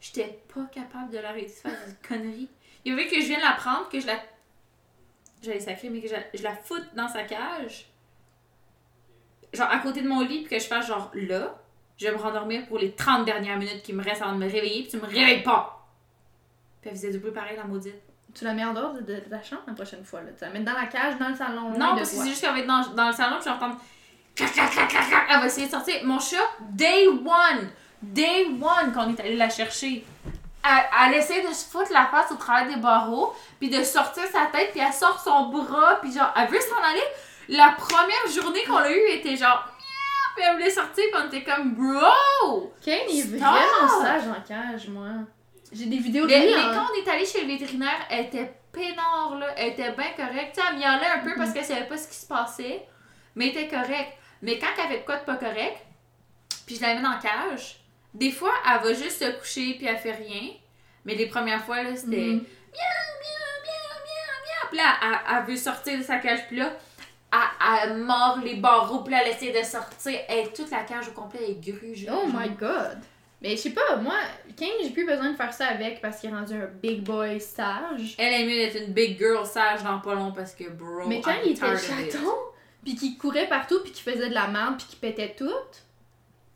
J'étais pas capable de l'arrêter de faire des conneries. Il veut que je vienne la prendre, que j'allais sacrer, mais que je la foute dans sa cage. Genre à côté de mon lit, puis que je fasse genre là, je vais me rendormir pour les 30 dernières minutes qui me restent avant de me réveiller, puis tu me réveilles pas! Puis elle faisait du bruit pareil, la maudite. Tu la mets en dehors de la chambre la prochaine fois, là. Tu la mets dans la cage, dans le salon. Non, parce que c'est juste qu'elle va être dans le salon, puis je vais entendre. Elle va essayer de sortir. Mon chat, day one, qu'on est allé la chercher. Elle essaie de se foutre la face au travers des barreaux, puis de sortir sa tête, puis elle sort son bras, puis genre, elle veut s'en aller. La première journée qu'on l'a eue était genre, miaou, puis elle voulait sortir, puis on était comme, bro! Ken est vraiment sage en cage, moi. J'ai des vidéos de lui. Mais quand on est allé chez le vétérinaire, elle était peinard, là. Elle était bien correcte. Elle miaulait un peu parce qu'elle savait pas ce qui se passait, mais elle était correcte. Mais quand elle avait de quoi de pas correct, puis je la mets dans la cage, des fois, elle va juste se coucher puis elle fait rien. Mais les premières fois, là, c'était miaou, miaou, miaou, miaou, miaou. Puis là, elle veut sortir de sa cage, puis là, elle mord les barreaux, puis là, elle essaie de sortir. Hey, toute la cage au complet est grugée. Oh my god! Mais je sais pas, moi, King, j'ai plus besoin de faire ça avec parce qu'il est rendu un big boy sage. Elle aime mieux d'être une big girl sage dans pas long parce que bro. Mais quand il était chaton, pis qu'il courait partout, pis qu'il faisait de la merde, pis qu'il pétait tout,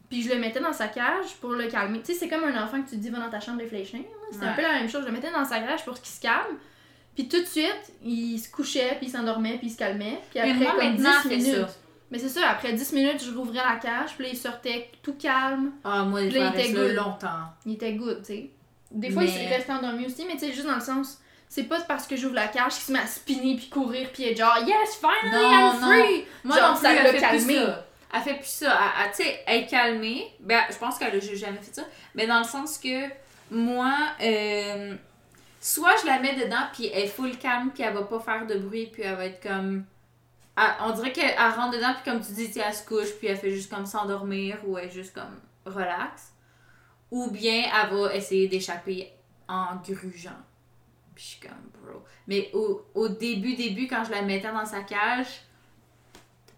pis je le mettais dans sa cage pour le calmer. Tu sais, c'est comme un enfant que tu te dis va dans ta chambre réfléchir. C'était un peu la même chose. Je le mettais dans sa cage pour qu'il se calme. Puis tout de suite, il se couchait, puis il s'endormait, puis il se calmait. Puis après, moi, comme 10 minutes. Mais c'est ça, après 10 minutes, je rouvrais la cage, puis là, il sortait tout calme. Ah, moi, il était good. Longtemps. Il était good, tu sais. Des fois, il restait endormi aussi, mais tu sais, juste dans le sens, c'est pas parce que j'ouvre la cage qu'il se met à spinner, puis courir, puis être genre, yes, finally, I'm free! Moi, genre, non, ça l'a calmé. Elle fait plus ça. Tu sais, elle est calmée. Ben, je pense qu'elle a jamais fait ça. Mais dans le sens que, moi, soit je la mets dedans, puis elle est full calme, puis elle va pas faire de bruit, puis elle va être comme... on dirait qu'elle rentre dedans, puis comme tu dis, elle se couche, puis elle fait juste comme s'endormir, ou elle est juste comme relax. Ou bien, elle va essayer d'échapper en grugeant. Puis je suis comme, bro. Mais au début, quand je la mettais dans sa cage,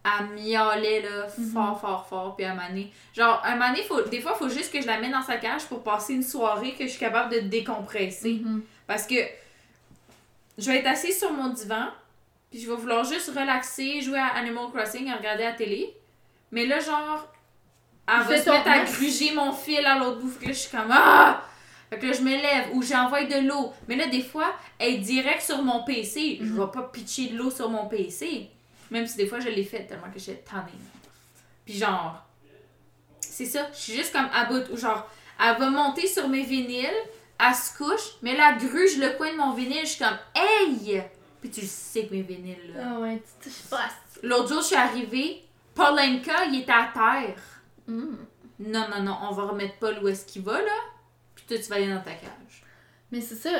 elle miaulait, là, fort, puis à un moment donné... Genre, à un moment donné, des fois, il faut juste que je la mette dans sa cage pour passer une soirée que je suis capable de décompresser. Mm-hmm. Parce que je vais être assise sur mon divan, puis je vais vouloir juste relaxer, jouer à Animal Crossing, à regarder la télé. Mais là, genre, elle va se mettre à gruger mon fil à l'autre bout. Fait que là, je suis comme « Ah! » Fait que là, je me lève ou j'envoie de l'eau. Mais là, des fois, elle est direct sur mon PC. Je vais pas pitcher de l'eau sur mon PC. Même si des fois, je l'ai fait tellement que j'étais tannée. Puis genre, c'est ça. Je suis juste comme à bout. Ou genre, elle va monter sur mes vinyles. elle se couche, mais là, elle gruge le coin de mon vinyle, je suis comme « Hey! » Puis tu le sais que mes vinyles, là. Ah ouais, tu touches pas. L'autre jour, je suis arrivée, Paulinka, il était à terre. Mm. Non, on va remettre Paul où est-ce qu'il va, là. Puis toi, tu vas aller dans ta cage. Mais c'est ça.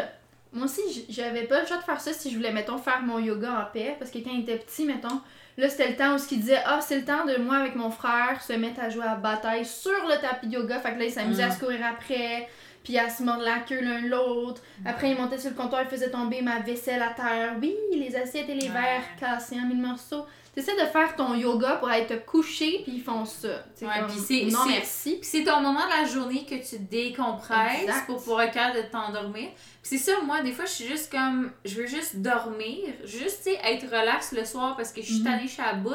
Moi aussi, j'avais pas le choix de faire ça si je voulais, mettons, faire mon yoga en paix. Parce que quand il était petit, mettons, là, c'était le temps où ce qu'il disait « Ah, c'est le temps de moi, avec mon frère, se mettre à jouer à bataille sur le tapis de yoga. » Fait que là, il s'amusait à se courir après, puis à se mordre la queue l'un l'autre. Après, il montait sur le comptoir, il faisait tomber ma vaisselle à terre. Oui, les assiettes et les verres cassés en mille morceaux. T'essaies de faire ton yoga pour aller te coucher, puis ils font ça. Ouais, comme, pis c'est, non, c'est, merci. Puis c'est ton moment de la journée que tu décompresses pour pouvoir être capable de t'endormir. Puis c'est ça, moi, des fois, je suis juste comme, je veux juste dormir, juste, tu sais, être relax le soir parce que je suis tannée chez la bout.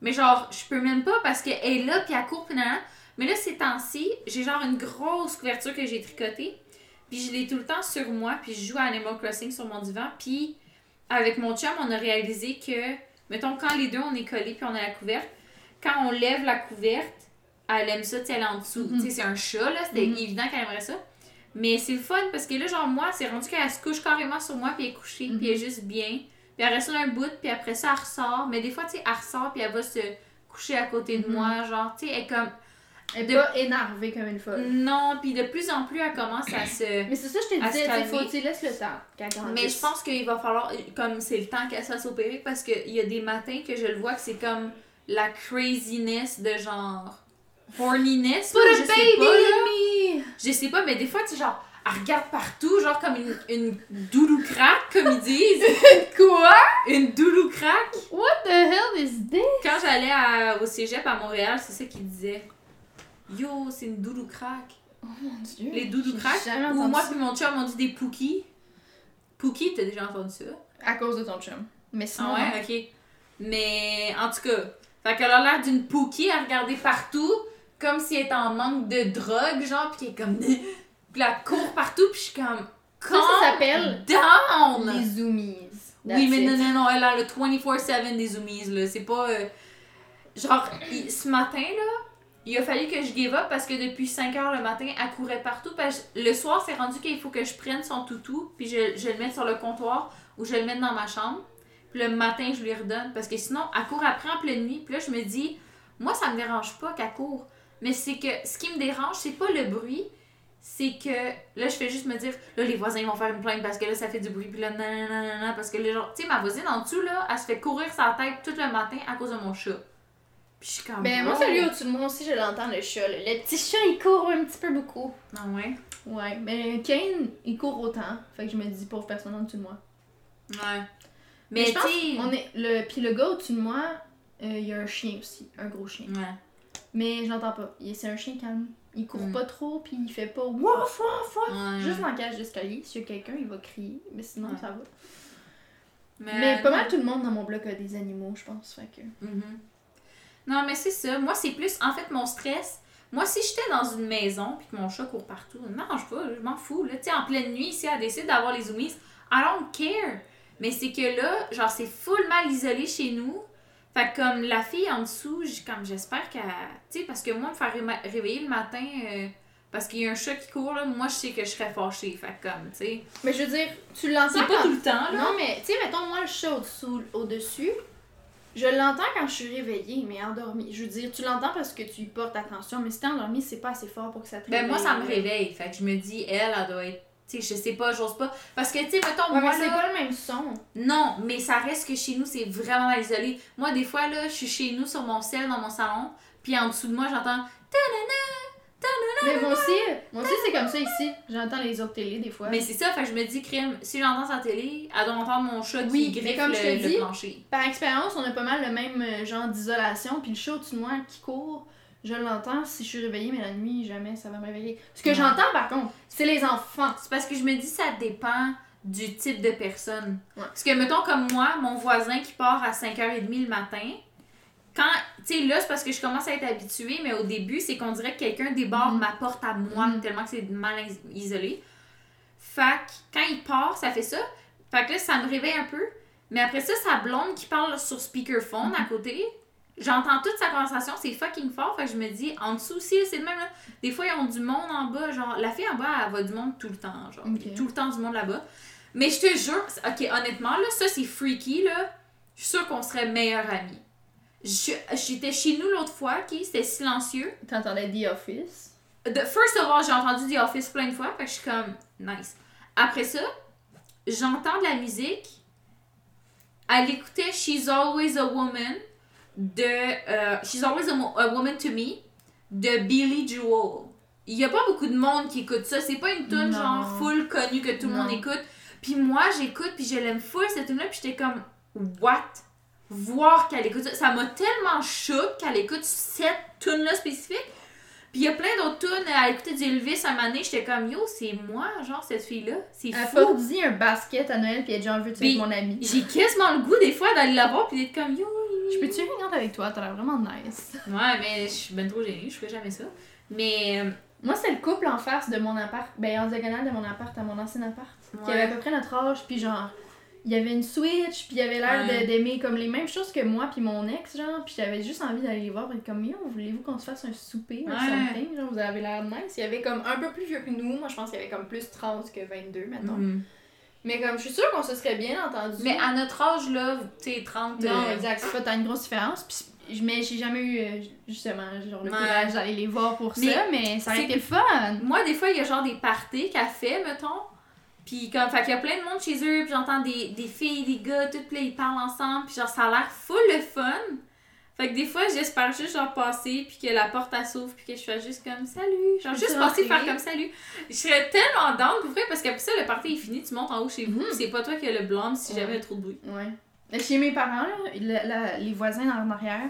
Mais genre, je peux même pas parce qu'elle est là, puis elle court, puis nanana. Mais là, ces temps-ci, j'ai genre une grosse couverture que j'ai tricotée, puis je l'ai tout le temps sur moi, puis je joue à Animal Crossing sur mon divan, puis avec mon chum, on a réalisé que, mettons, quand les deux, on est collés, puis on a la couverte, quand on lève la couverte, elle aime ça, tu sais, elle est en dessous. Tu sais, c'est un chat, là, c'était évident qu'elle aimerait ça. Mais c'est le fun, parce que là, genre, moi, c'est rendu qu'elle se couche carrément sur moi, puis elle est couchée, puis elle est juste bien, puis elle reste là un bout, puis après ça, elle ressort. Mais des fois, tu sais, elle ressort, puis elle va se coucher à côté de moi, genre, tu sais, elle est comme... Elle n'est pas énervée comme une folle. Non, puis de plus en plus, elle commence à se... Mais c'est ça, je te disais, il faut que tu laisses le temps. Mais je pense qu'il va falloir, comme c'est le temps qu'elle se fasse opérer, parce qu'il y a des matins que je le vois que c'est comme la craziness de genre... horniness, là, je sais pas, là. Je sais pas, mais des fois, tu sais, genre, elle regarde partout, genre comme une doulou craque, comme ils disent. Quoi? Une doulou craque. What the hell is this? Quand j'allais au cégep à Montréal, c'est ça qu'ils disaient. Yo, c'est une doudou crack. Oh mon dieu. Les doudou crack. Ou moi puis mon chum on dit des pookies. Pookies, t'as déjà entendu ça? À cause de ton chum. Mais sinon. Ah ouais, ok. Mais en tout cas, fait qu'elle a l'air d'une pookie à regarder partout, comme si elle était en manque de drogue, genre, pis qu'elle est comme. Puis elle court partout, pis je suis comme. Ça s'appelle. Down! Les zoomies. Oui, mais non, elle a le 24/7 des zoomies, là. C'est pas. Genre, ce matin, là. Il a fallu que je give up parce que depuis 5h le matin, elle courait partout. Parce que le soir, c'est rendu qu'il faut que je prenne son toutou, puis je le mette sur le comptoir ou je le mette dans ma chambre. Puis le matin, je lui redonne. Parce que sinon, elle court après en pleine nuit. Puis là, je me dis, moi, ça me dérange pas qu'elle court. Mais c'est que ce qui me dérange, c'est pas le bruit. C'est que là, je fais juste me dire, là, les voisins vont faire une plainte parce que là, ça fait du bruit. Puis là, nanana, parce que là, genre, tu sais, ma voisine en dessous, là, elle se fait courir sa tête tout le matin à cause de mon chat. Pis je suis comme ben moi celui au-dessus de moi aussi je l'entends le chat là. Le petit chat il court un petit peu beaucoup. Ah ouais? Ouais, mais Kane il court autant. Fait que je me dis pauvre personne en dessous de moi. Ouais. Mais je pense on est le puis le gars au-dessus de moi, il y a un chien aussi, un gros chien. Ouais. Mais je l'entends pas. C'est un chien calme. Il court pas trop pis il fait pas wouf wouf wouf. Ouais. Juste dans la cage d'escalier, si y a quelqu'un, il va crier, mais sinon ça va. Mais pas mal tout le monde dans mon bloc a des animaux, je pense, fait que Non, mais c'est ça. Moi, c'est plus... En fait, mon stress... Moi, si j'étais dans une maison puis que mon chat court partout, elle mange pas, je m'en fous. Là, tu sais, en pleine nuit, si elle décide d'avoir les zoomies, I don't care. Mais c'est que là, genre, c'est full mal isolé chez nous. Fait que comme la fille en dessous, comme j'espère qu'elle... Tu sais, parce que moi, me faire réveiller le matin parce qu'il y a un chat qui court, là, moi, je sais que je serais fâchée. Fait que comme, tu sais... Mais je veux dire, tu l'entends... C'est pas tout le temps, là. Non, mais, tu sais, mettons, moi, le chat au-dessus... Je l'entends quand je suis réveillée, mais endormie. Je veux dire, tu l'entends parce que tu y portes attention, mais si t'es endormie, c'est pas assez fort pour que ça te réveille. Ben moi, ça me réveille. Fait que je me dis, elle doit être... Tu sais, je sais pas, j'ose pas. Parce que, tu sais, mettons, moi, c'est pas le même son. Non, mais ça reste que chez nous, c'est vraiment mal isolé. Moi, des fois, là, je suis chez nous sur mon sel, dans mon salon, puis en dessous de moi, j'entends... Mais moi aussi, c'est comme ça ici. J'entends les autres télés des fois. Mais c'est ça, fait que je me dis, crème, si j'entends sa télé, elle doit entendre mon chat qui griffe le plancher. Par expérience, on a pas mal le même genre d'isolation. Puis le chat au-dessus de moi qui court, je l'entends si je suis réveillée, mais la nuit, jamais ça va me réveiller. Ce que j'entends par contre, c'est les enfants. C'est parce que je me dis, ça dépend du type de personne. Ouais. Parce que mettons comme moi, mon voisin qui part à 5h30 le matin. Quand, tu sais, là, c'est parce que je commence à être habituée, mais au début, c'est qu'on dirait que quelqu'un déborde ma porte à moi, tellement que c'est mal isolé. Fait que, quand il part, ça fait ça. Fait que là, ça me réveille un peu. Mais après ça, sa blonde qui parle sur speakerphone à côté, J'entends toute sa conversation, c'est fucking fort, fait que je me dis, en dessous aussi, c'est le même, là. Des fois, ils ont du monde en bas, genre, la fille en bas, elle va du monde tout le temps, genre, okay. Tout le temps du monde là-bas. Mais je te jure, ok, honnêtement, là, ça, c'est freaky, là, je suis sûre qu'on serait meilleurs amis. J'étais chez nous l'autre fois, ok, c'était silencieux. T'entendais The Office? First of all, j'ai entendu The Office plein de fois, fait que je suis comme, nice. Après ça, j'entends de la musique, elle écoutait She's Always a Woman de She's Always a Woman to Me de Billy Joel. Il y a pas beaucoup de monde qui écoute ça, c'est pas une tune genre full connue que tout le monde écoute. Puis moi j'écoute puis je l'aime full cette tune là puis j'étais comme what? Voir qu'elle écoute ça, ça m'a tellement choqué qu'elle écoute cette tune là spécifique. Puis il y a plein d'autres tunes à écouter d'Elvis un moment donné, j'étais comme yo, c'est moi, genre cette fille-là, c'est fou. Elle fournit un basket à Noël puis elle dit genre veux-tu être mon amie? J'ai quasiment le goût des fois d'aller la voir puis d'être comme yo. Je peux-tu regarder avec toi? T'as l'air vraiment nice. Ouais, mais je suis ben trop gênée, je fais jamais ça. Mais moi, c'est le couple en face de mon appart, ben en diagonale de mon appart à mon ancien appart, ouais. Qui avait à peu près notre âge, puis genre, il y avait une Switch, puis il avait l'air d'aimer comme les mêmes choses que moi puis mon ex, genre, puis j'avais juste envie d'aller les voir, puis comme, yo, voulez-vous qu'on se fasse un souper ou something? Genre, vous avez l'air nice. Il y avait comme un peu plus vieux que nous, moi je pense qu'il y avait comme plus 30 que 22, mettons. Mm-hmm. Mais comme, je suis sûre qu'on se serait bien entendu. Mais à notre âge, là, tu sais, 30... Non, exact, c'est pas tant une grosse différence. Puis, mais j'ai jamais eu, justement, genre, le courage d'aller les voir pour mais ça, mais ça aurait été le fun. Moi, des fois, il y a genre des parties qu'elle fait, mettons. Puis comme, fait qu'il y a plein de monde chez eux, puis j'entends des filles, des gars, tout, puis là, ils parlent ensemble. Puis genre, ça a l'air full le fun. Fait que des fois, j'espère juste genre passer, puis que la porte elle s'ouvre, puis que je fais juste comme salut. Genre, juste passer, faire comme salut. Je serais tellement down pour vrai, parce qu'après ça, le party est fini, tu montes en haut chez vous, c'est pas toi qui as le blâme si jamais il y a trop de bruit. Ouais. Chez mes parents, là, les voisins en arrière,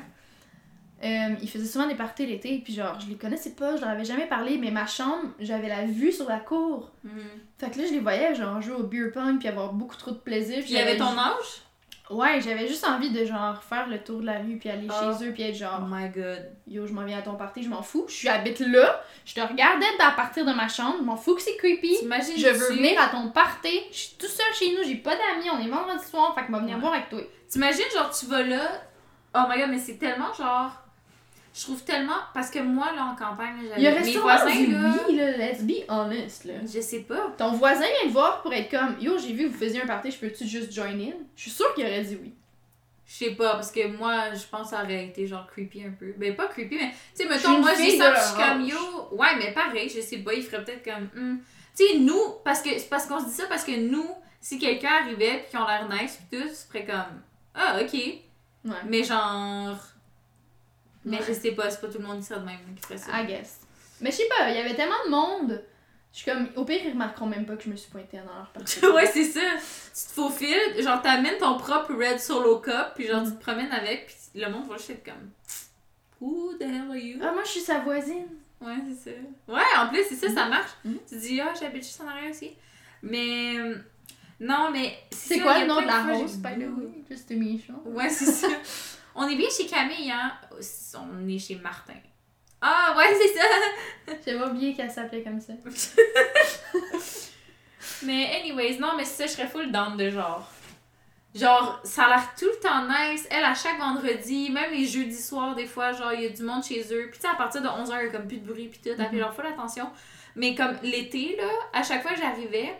ils faisaient souvent des parties l'été, puis genre, je les connaissais pas, je leur avais jamais parlé, mais ma chambre, j'avais la vue sur la cour. Fait que là, je les voyais, genre, jouer au beer pong, puis avoir beaucoup trop de plaisir. Puis il y avait ton âge? Ouais, j'avais juste envie de genre faire le tour de la rue puis aller chez eux puis être genre oh my god, yo je m'en viens à ton party, je m'en fous, je habite là, je te regardais à partir de ma chambre, je m'en fous que c'est creepy, je veux venir à ton party, je suis tout seul chez nous, j'ai pas d'amis, on est vendredi soir, fait que je vais venir voir avec toi. T'imagines genre tu vas là, oh my god mais c'est tellement genre, je trouve tellement, parce que moi là en campagne, j'avais mes voisins là, let's be honest là. Je sais pas. Ton voisin vient te voir pour être comme yo, j'ai vu que vous faisiez un party, je peux-tu juste join in? Je suis sûre qu'il aurait dit oui. Je sais pas, parce que moi je pense que ça aurait été genre creepy un peu. Ben pas creepy, mais tu sais, mettons, moi j'ai ça, je suis comme yo. Ouais, mais pareil, je sais pas, il ferait peut-être comme Tu sais, nous, parce qu'on se dit ça, parce que nous, si quelqu'un arrivait pis qu'on l'air nice pis tout, ce serait comme ah, ok. Ouais. Mais genre. Mais je sais pas, c'est pas tout le monde qui serait de même qui ferait ça. I guess. Mais je sais pas, il y avait tellement de monde. Je suis comme, au pire, ils remarqueront même pas que je me suis pointée dans leur partie. Ouais, c'est ça. Tu te faufiles, genre t'amènes ton propre Red Solo Cup, puis genre tu te promènes avec, puis le monde va juste être comme, who the hell are you? Ah, moi je suis sa voisine. Ouais, c'est ça. Ouais, en plus, c'est ça, ça marche. Tu dis, ah, j'habite juste en arrière aussi. Mais. Non, mais. C'est ça, quoi le nom de la rose? Juste Michon. Ouais, c'est ça. On est bien chez Camille, hein? On est chez Martin. Ah, ouais, c'est ça! J'avais oublié qu'elle s'appelait comme ça. Mais anyways, non, mais c'est ça, je serais full down de genre. Genre, ça a l'air tout le temps nice. Elle, à chaque vendredi, même les jeudis soirs, des fois, genre, il y a du monde chez eux. Puis tu sais, à partir de 11h, il y a comme plus de bruit, puis tout, elle fait leur full attention. Mais comme l'été, là, à chaque fois j'arrivais...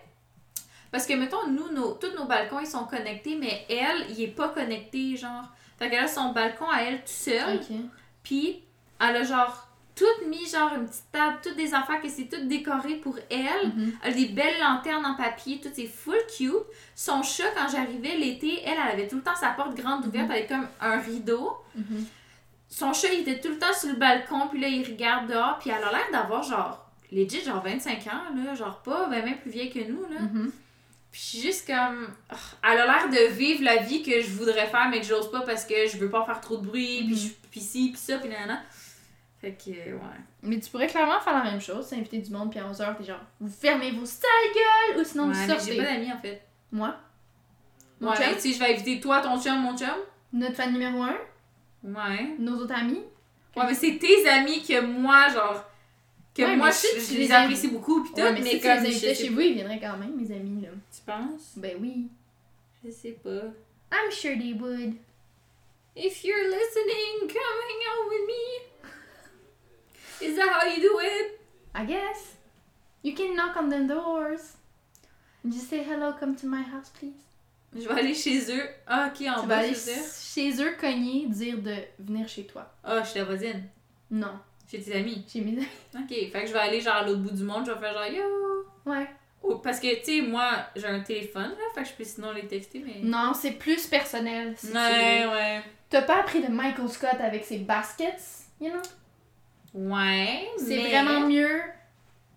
Parce que, mettons, nous, tous nos balcons, ils sont connectés, mais elle, il est pas connecté, genre... Fait qu'elle a son balcon à elle toute seule. Okay. Puis elle a genre toute mis genre une petite table, toutes des affaires que c'est toutes décorées pour elle. Elle a des belles lanternes en papier, tout est full cute. Son chat, quand j'arrivais l'été, elle avait tout le temps sa porte grande ouverte avec comme un rideau. Son chat, il était tout le temps sur le balcon, puis là, il regarde dehors. Puis elle a l'air d'avoir genre, legit, genre 25 ans, là, genre pas, ben même plus vieille que nous, là. Puis je suis juste comme... Elle a l'air de vivre la vie que je voudrais faire, mais que j'ose pas parce que je veux pas faire trop de bruit, puis ci, puis ça, puis nanana. Fait que, ouais. Mais tu pourrais clairement faire la même chose, t'inviter du monde, puis à 11h, t'es genre, vous fermez vos sales gueules, ou sinon vous sortez. Ouais, j'ai pas d'amis, en fait. Moi? Mon chum? Tu sais, je vais inviter toi, ton chum, mon chum. Notre fan numéro 1. Ouais. Nos autres amis. Ouais, mais c'est tes amis que moi, genre... Que ouais, moi, je les apprécie beaucoup, pis tout, mais si comme si j'étais chez vous, ils viendraient quand même, mes amis, là. Tu penses? Ben oui. Je sais pas. I'm sure they would. If you're listening, come hang out with me. Is that how you do it? I guess. You can knock on the doors. Just say hello, come to my house, please. Je vais aller chez eux. Ah, ok, en bas, je veux dire. Chez eux, cogner, dire de venir chez toi. Ah, chez la voisine? Non. Chez tes amis? Chez mes amis. Ok, fait que je vais aller genre à l'autre bout du monde, je vais faire genre yo! Ouais. Oh, parce que, tu sais, moi, j'ai un téléphone, là, fait que je peux sinon les texter, mais... Non, c'est plus personnel. Si ouais, ouais. T'as pas appris de Michael Scott avec ses baskets, you know? Ouais, c'est mais... vraiment mieux...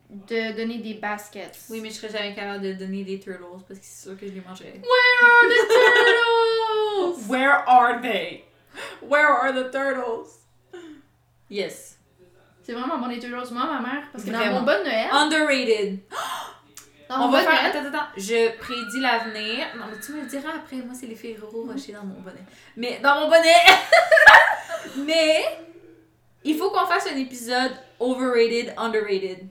de donner des baskets. Oui, mais je serais jamais capable de donner des turtles parce que c'est sûr que je les mangerais. Where are the turtles? Where are they? Where are the turtles? Yes. C'est vraiment bon les turtles. Moi, ma mère, parce que vraiment. Dans mon bon Noël... Underrated. Dans on va bon faire... Noël. Attends. Je prédis l'avenir. Non, mais tu me le diras après. Moi, c'est les Ferrero Rocher dans mon bonnet. Mais dans mon bonnet! Mais il faut qu'on fasse un épisode overrated, underrated.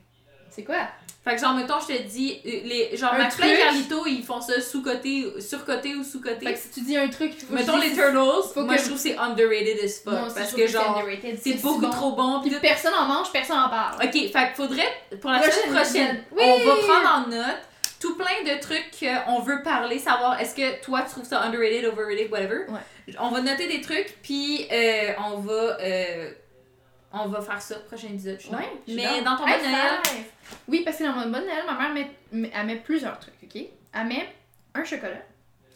C'est quoi? Fait que genre, mettons, je te dis, les, genre, McFly et Carlito, ils font ça sous-côté, sur-côté ou sous-côté. Fait que si tu dis un truc... Mettons les Turtles, moi je trouve que c'est underrated as fuck. Non, parce que genre, c'est beaucoup trop bon. Puis personne en mange, personne en parle. Ok, fait que faudrait, pour la semaine prochaine, oui! On va prendre en note tout plein de trucs qu'on veut parler, savoir est-ce que toi tu trouves ça underrated, overrated, whatever. Ouais. On va noter des trucs, puis on va faire ça, prochain épisode, je suis ouais, mais dans ton bon Noël... Oui, parce que dans mon bon Noël, ma mère, elle met plusieurs trucs, ok? Elle met un chocolat.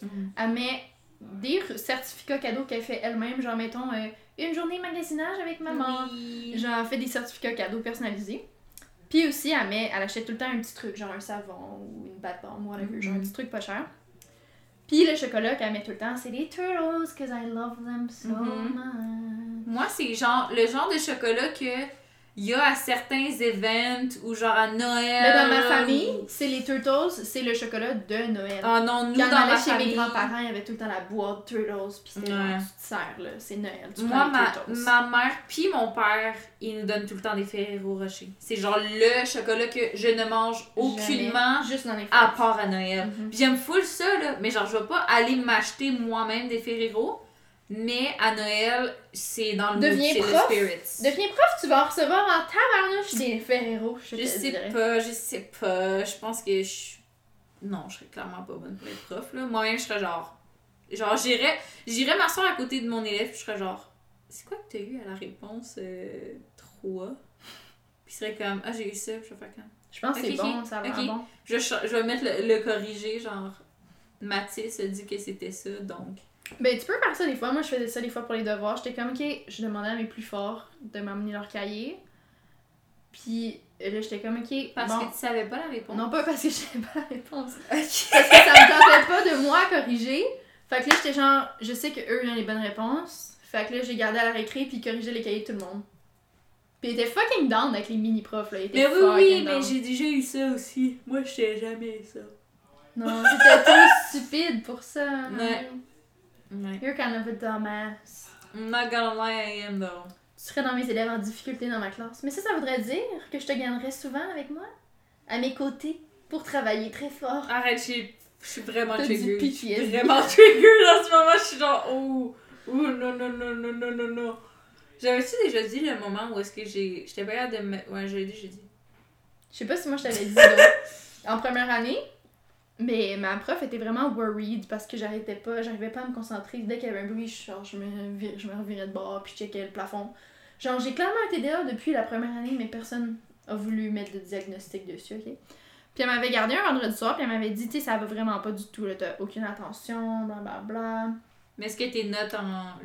Mm-hmm. Elle met des certificats cadeaux qu'elle fait elle-même. Genre, mettons, une journée magasinage avec maman. Oui. Genre, elle fait des certificats cadeaux personnalisés. Puis aussi, elle achète tout le temps un petit truc, genre un savon ou une batte bombe, mm-hmm. Genre un petit truc pas cher. Puis le chocolat qu'elle met tout le temps, c'est des Turtles, cause I love them so mm-hmm. much. Moi, c'est genre le genre de chocolat que y a à certains events ou genre à Noël. Mais dans ma famille, c'est les Turtles, c'est le chocolat de Noël. Ah non, nous, quand dans ma famille... chez mes grands-parents, il y avait tout le temps la boîte Turtles, pis c'était genre, tu te sers, là, c'est Noël, tu prends les Turtles. Moi, ma mère pis mon père, ils nous donnent tout le temps des Ferrero Rocher. C'est genre le chocolat que je ne mange aucunement, juste dans les à part à Noël. Mm-hmm. Pis j'aime full ça, là, mais genre, je vais pas aller m'acheter moi-même des Ferrero. Mais à Noël, c'est dans le mood, c'est prof. Le spirits. Deviens prof, tu vas recevoir en tabarnouche des Ferrero. Je sais pas. Je pense que non, je serais clairement pas bonne pour être prof, là. Moi-même, je serais genre, j'irais m'asseoir à côté de mon élève, puis je serais genre, c'est quoi que t'as eu à la réponse 3? Puis il serait comme, ah, j'ai eu ça, puis je vais faire comme... Je pense que c'est bon, ça va bon. Je vais mettre le corrigé, genre, Mathis a dit que c'était ça, donc... Ben, tu peux faire ça des fois. Moi, je faisais ça des fois pour les devoirs. J'étais comme, ok, je demandais à mes plus forts de m'amener leur cahier. Puis là, j'étais comme, ok. Parce bon, que tu savais pas la réponse. Non, pas parce que je savais pas la réponse. Okay. Parce que ça me tentait pas de moi à corriger. Fait que là, j'étais genre, je sais qu'eux, ils ont les bonnes réponses. Fait que là, j'ai gardé à la récré puis corrigé les cahiers de tout le monde. Puis ils étaient fucking down avec les mini-profs, là. Ils étaient fucking down. Mais oui, mais j'ai déjà eu ça aussi. Moi, je sais jamais ça. Non, j'étais trop stupide pour ça. Ouais. Ouais. You're kind of a dumbass. I'm not gonna lie, I am though. Tu serais dans mes élèves en difficulté dans ma classe. Mais ça voudrait dire que je te gagnerais souvent avec moi, à mes côtés, pour travailler très fort. Arrête, je suis vraiment trigger. Je suis vraiment trigger en ce moment. Je suis genre, oh, non. J'avais-tu déjà dit le moment où est-ce que j'étais pas capable de me... Ouais, j'ai dit. Je sais pas si moi je t'avais dit, en première année... Mais ma prof était vraiment worried parce que j'arrivais pas à me concentrer. Dès qu'il y avait un bruit, genre, je me revirais de bord puis je checkais le plafond. Genre, j'ai clairement un TDA depuis la première année, mais personne a voulu mettre le diagnostic dessus, ok? Puis elle m'avait gardé un vendredi soir, puis elle m'avait dit, tu sais, ça va vraiment pas du tout, là, t'as aucune attention, blablabla. Mais est-ce que tes notes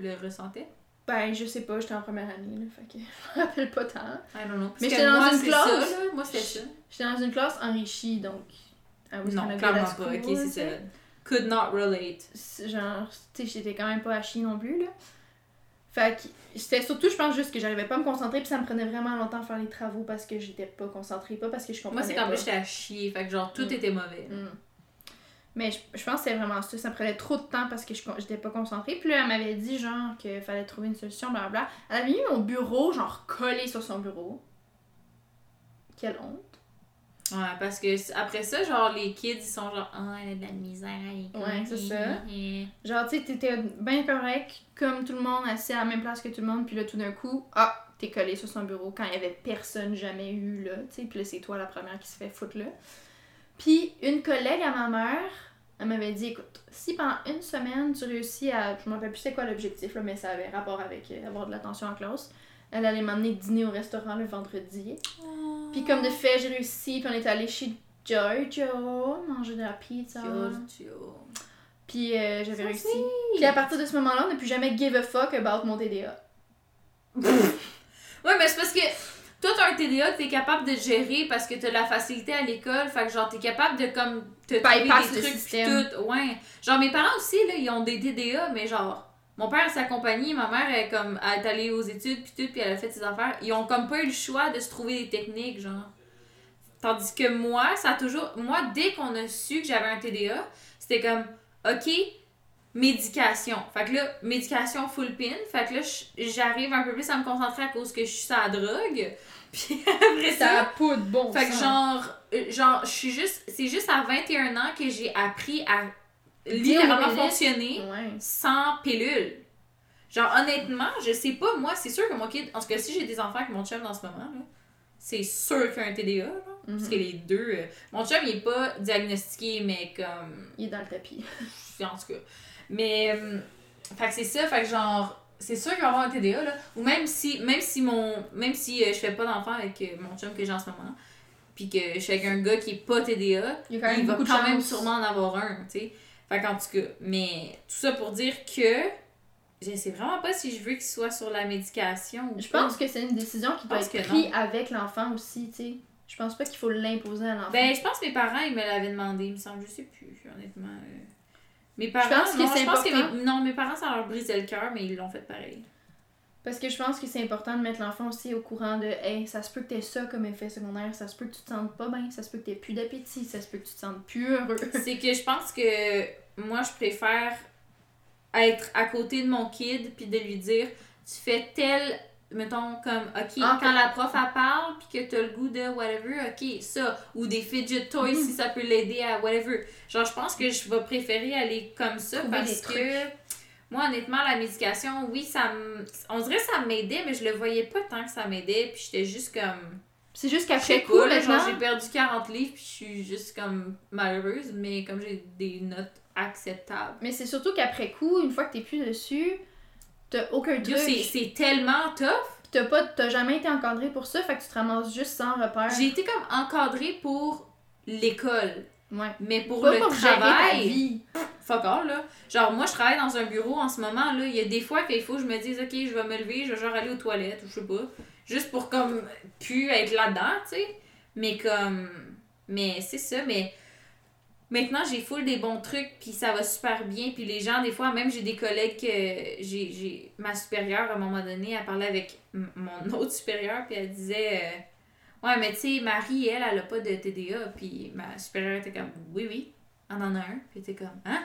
le ressentaient? Ben, je sais pas, j'étais en première année, là, fait que je me rappelle pas tant. I don't know. Mais j'étais dans une classe. Ça, moi, c'était ça. J'étais dans une classe enrichie, donc. Non, clairement pas. Ok, c'est ça. Could not relate. Genre, tu sais, j'étais quand même pas à chier non plus, là. Fait que c'était surtout, je pense, juste que j'arrivais pas à me concentrer, puis ça me prenait vraiment longtemps à faire les travaux parce que j'étais pas concentrée, pas parce que je comprenais pas. Moi, c'est qu'en plus, j'étais à chier. Fait que genre, tout était mauvais. Mm. Mais je pense que c'est vraiment ça. Ça me prenait trop de temps parce que j'étais pas concentrée. Puis là, elle m'avait dit, genre, qu'il fallait trouver une solution, blablabla. Elle avait mis mon bureau, genre, collé sur son bureau. Quelle honte. Ouais, parce que après ça, genre, les kids, ils sont genre, ah, elle a de la misère à l'école. Ouais, c'est ça. Genre, tu sais, t'étais bien correct, comme tout le monde, assis à la même place que tout le monde, puis là, tout d'un coup, ah, t'es collé sur son bureau quand il y avait personne jamais eu, là, tu sais, puis là, c'est toi la première qui se fait foutre, là. Puis, une collègue à ma mère, elle m'avait dit, écoute, si pendant une semaine, tu réussis à, je me rappelle plus c'est quoi l'objectif, là, mais ça avait rapport avec avoir de l'attention en classe, elle allait m'emmener dîner au restaurant le vendredi. Puis comme de fait, j'ai réussi, puis on est allé chez Giorgio manger de la pizza. Giorgio. Puis j'avais réussi. Puis à partir de ce moment-là, on n'a plus jamais give a fuck about mon TDA. Ouais, mais c'est parce que toi, t'as un TDA que t'es capable de gérer parce que t'as de la facilité à l'école. Fait que genre, t'es capable de comme te bypass des trucs pis tout. Ouais. Genre, mes parents aussi, là, ils ont des TDA, mais genre... Mon père s'accompagnait, ma mère elle, comme, elle est allée aux études puis tout, puis elle a fait ses affaires. Ils ont comme pas eu le choix de se trouver des techniques, genre. Tandis que moi, ça a toujours... Moi, dès qu'on a su que j'avais un TDA, c'était comme, OK, médication. Fait que là, médication full pin. Fait que là, j'arrive un peu plus à me concentrer à cause que je suis sur la drogue. Puis après ça... Ça a pas de bon sens. Fait que genre, je suis juste... C'est juste à 21 ans que j'ai appris à... littéralement fonctionner sans pilule. Genre, honnêtement, je sais pas, moi, c'est sûr que mon kid... En tout cas, si j'ai des enfants avec mon chum dans ce moment, là, c'est sûr qu'il y a un TDA, là, parce que les deux... mon chum, il est pas diagnostiqué, mais comme... Il est dans le tapis. En tout cas. Mais... fait que c'est ça, fait que genre... C'est sûr qu'il va y avoir un TDA, là. Ou même si je fais pas d'enfant avec mon chum que j'ai en ce moment, puis que je suis avec un gars qui est pas TDA, il va quand même sûrement en avoir un, tu sais. Fait qu'en tout cas, mais tout ça pour dire que je sais vraiment pas si je veux qu'il soit sur la médication ou Je pense que c'est une décision qui doit être prise avec l'enfant aussi, tu sais. Je pense pas qu'il faut l'imposer à l'enfant. Ben, je pense que mes parents, ils me l'avaient demandé, il me semble, je sais plus, honnêtement. Mes parents, mes parents, ça leur brisait le cœur, mais ils l'ont fait pareil. Parce que je pense que c'est important de mettre l'enfant aussi au courant de « Hey, ça se peut que t'aies ça comme effet secondaire, ça se peut que tu te sentes pas bien, ça se peut que t'aies plus d'appétit, ça se peut que tu te sentes plus heureux. » C'est que je pense que... Moi, je préfère être à côté de mon kid puis de lui dire tu fais tel, mettons, comme quand la prof elle parle puis que t'as le goût de whatever, ok, ça, ou des fidget toys si ça peut l'aider à whatever. Genre, je pense que je vais préférer aller comme ça parce que moi, honnêtement, la médication, oui, on dirait que ça m'aidait, mais je le voyais pas tant que ça m'aidait puis j'étais juste comme. C'est juste qu'après coup, genre, j'ai perdu 40 livres puis je suis juste comme malheureuse, mais comme j'ai des notes acceptable. Mais c'est surtout qu'après coup, une fois que t'es plus dessus, t'as aucun truc. C'est tellement tough. T'as jamais été encadré pour ça, fait que tu te ramasses juste sans repère. J'ai été comme encadrée pour l'école. Ouais. Mais pour le travail, vie. Fuck all, là. Genre, moi, je travaille dans un bureau en ce moment, là. Il y a des fois qu'il faut que je me dise, OK, je vais me lever, je vais genre aller aux toilettes, ou je sais pas. Juste pour, comme, plus être là-dedans, tu sais. Mais comme... Mais c'est ça, mais... Maintenant, j'ai full des bons trucs, puis ça va super bien. Puis les gens, des fois, même j'ai des collègues que j'ai ma supérieure, à un moment donné, elle parlait avec mon autre supérieure, puis elle disait « Ouais, mais tu sais, Marie, elle a pas de TDA. » Puis ma supérieure était comme « Oui, on en a un. » Puis elle était comme « Hein? »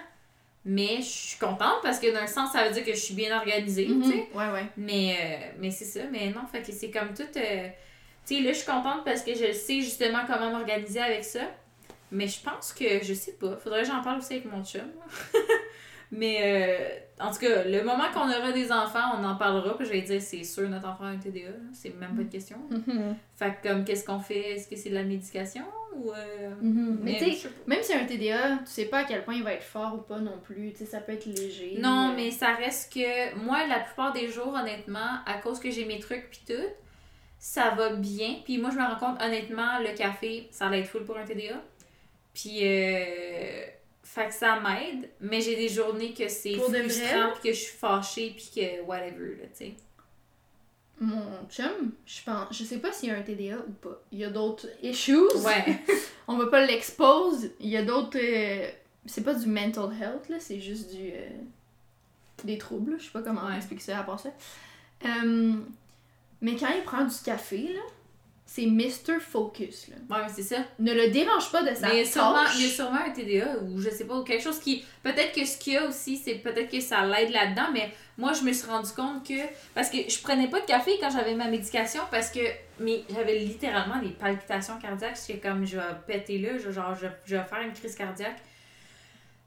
Mais je suis contente, parce que d'un sens, ça veut dire que je suis bien organisée, tu sais. Ouais. Mais c'est ça. Mais non, fait que c'est comme tout... tu sais, là, je suis contente parce que je sais justement comment m'organiser avec ça. Mais je pense que, je sais pas, faudrait que j'en parle aussi avec mon chum. Mais en tout cas, le moment qu'on aura des enfants, on en parlera. Puis je vais dire, c'est sûr, notre enfant a un TDA. C'est même pas de question. Fait que, comme, qu'est-ce qu'on fait? Est-ce que c'est de la médication? Ou Mais tu sais, même si un TDA, tu sais pas à quel point il va être fort ou pas non plus. Tu sais, ça peut être léger. Non, mais ça reste que, moi, la plupart des jours, honnêtement, à cause que j'ai mes trucs pis tout, ça va bien. Puis moi, je me rends compte, honnêtement, le café, ça va être full pour un TDA. Puis, fait que ça m'aide, mais j'ai des journées que c'est frustrant, pis que je suis fâchée, pis que whatever, là, tu sais. Mon chum, je sais pas s'il y a un TDA ou pas. Il y a d'autres issues. Ouais. On va pas l'expose. Il y a d'autres... c'est pas du mental health, là, c'est juste du... des troubles, je sais pas comment expliquer ça à part ça. Mais quand il prend du café, là... C'est Mr. Focus, là. Ouais, mais c'est ça. Ne le dérange pas de sa tâche. Il y a sûrement un TDA ou je sais pas, ou quelque chose qui... Peut-être que ce qu'il y a aussi, c'est peut-être que ça l'aide là-dedans, mais moi, je me suis rendu compte que... Parce que je prenais pas de café quand j'avais ma médication parce que Mais j'avais littéralement des palpitations cardiaques. J'étais comme, je vais péter là, genre, je vais faire une crise cardiaque.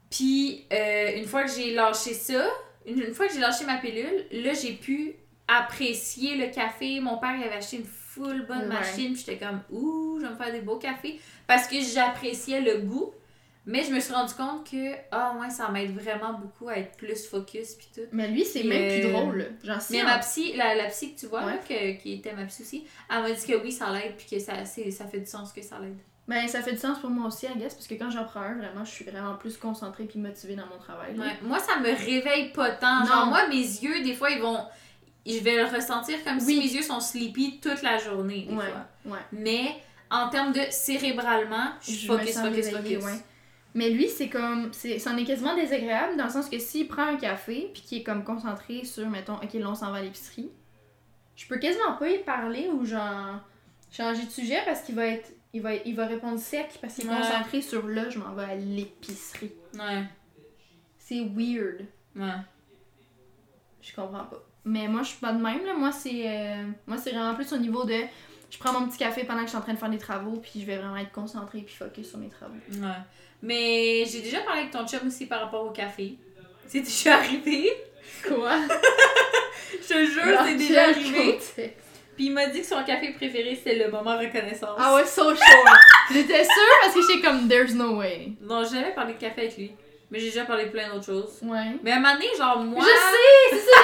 Puis, une fois que j'ai lâché ça, une fois que j'ai lâché ma pilule, là, j'ai pu apprécier le café. Mon père avait acheté une full bonne machine. Puis j'étais comme, ouh, je vais me faire des beaux cafés. Parce que j'appréciais le goût. Mais je me suis rendu compte que, ça m'aide vraiment beaucoup à être plus focus pis tout. Mais lui, c'est même plus drôle. Genre, si mais ma psy, la psy que tu vois, qui était ma psy aussi, elle m'a dit que oui, ça l'aide pis que ça fait du sens que ça l'aide. Ben, ça fait du sens pour moi aussi, I guess, parce que quand j'en prends un, vraiment, je suis vraiment plus concentrée pis motivée dans mon travail. Ouais. Moi, ça me réveille pas tant. Genre, moi, mes yeux, des fois, ils vont... Je vais le ressentir comme si mes yeux sont sleepy toute la journée, des fois. Ouais. Mais, en termes de cérébralement, je suis focus. Ouais. Mais lui, c'est comme... c'en est quasiment désagréable, dans le sens que s'il prend un café, puis qu'il est comme concentré sur, mettons, OK, là, on s'en va à l'épicerie, je peux quasiment pas y parler ou genre changer de sujet parce qu'il va être... Il va répondre sec parce qu'il est concentré sur, là, je m'en vais à l'épicerie. Ouais. C'est weird. Ouais. Je comprends pas. Mais moi, je suis pas de même, là. Moi, c'est vraiment plus au niveau de... Je prends mon petit café pendant que je suis en train de faire des travaux, puis je vais vraiment être concentrée puis focus sur mes travaux. Ouais. Mais j'ai déjà parlé avec ton chum aussi par rapport au café. C'est déjà arrivé. Quoi? Je te jure, c'est déjà arrivé. Puis il m'a dit que son café préféré, c'est le moment reconnaissance. Ah ouais, so sure. J'étais sûre parce que j'étais comme, there's no way. Non, j'ai jamais parlé de café avec lui. Mais j'ai déjà parlé de plein d'autres choses. Ouais. Mais à un moment donné, genre, moi... Je sais, c'est ça.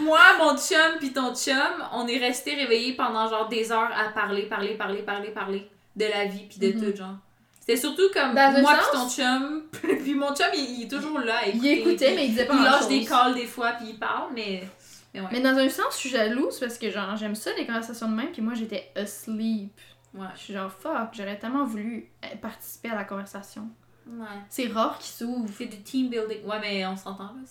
Moi, mon chum pis ton chum, on est restés réveillés pendant genre des heures à parler de la vie pis de tout, genre. C'était surtout comme moi pis ton chum, puis mon chum il est toujours là à écouter. Il écoutait mais il disait pas grand chose. Il lâche des calls des fois puis il parle mais ouais. Mais dans un sens je suis jalouse parce que genre j'aime ça les conversations de même puis moi j'étais asleep. Ouais. Je suis genre fuck, j'aurais tellement voulu participer à la conversation. Ouais. C'est rare qu'ils s'ouvrent. C'est du team building. Ouais mais on s'entend là,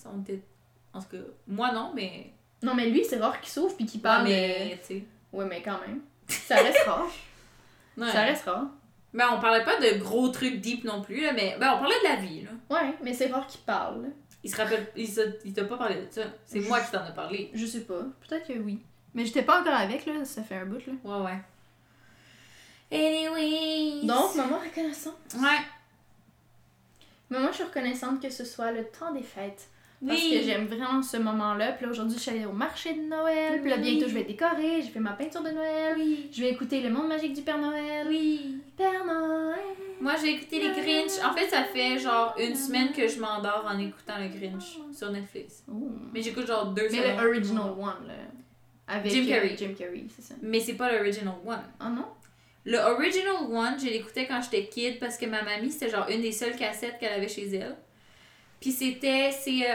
en tout cas moi non mais. Non mais lui c'est rare qu'il s'ouvre puis qu'il parle. Ouais mais tu sais. Ouais mais quand même. Ça reste rare. Ouais. Ça reste rare. Ben, on parlait pas de gros trucs deep non plus, là, mais ben, on parlait de la vie, là. Ouais, mais c'est rare qu'il parle. Il se rappelle... Il t'a pas parlé de ça. C'est moi qui t'en ai parlé. Je sais pas. Peut-être que oui. Mais j'étais pas encore avec, là. Ça fait un bout, là. Ouais. Anyways! Donc, maman reconnaissante. Ouais. Maman, je suis reconnaissante que ce soit le temps des fêtes. Parce que j'aime vraiment ce moment-là. Puis là, aujourd'hui, je suis allée au marché de Noël. Puis là, bientôt, je vais décorer. J'ai fait ma peinture de Noël. Oui. Je vais écouter Le Monde Magique du Père Noël. Oui. Père Noël. Moi, j'ai écouté les Grinch. En fait, ça fait genre une semaine que je m'endors en écoutant le Grinch sur Netflix. Oh. Mais j'écoute genre 2 semaines. Mais le original one, là. Avec Jim Carrey, c'est ça. Mais c'est pas l'original one. Ah non? Le original one, je l'écoutais quand j'étais kid parce que ma mamie, c'était genre une des seules cassettes qu'elle avait chez elle. Puis c'est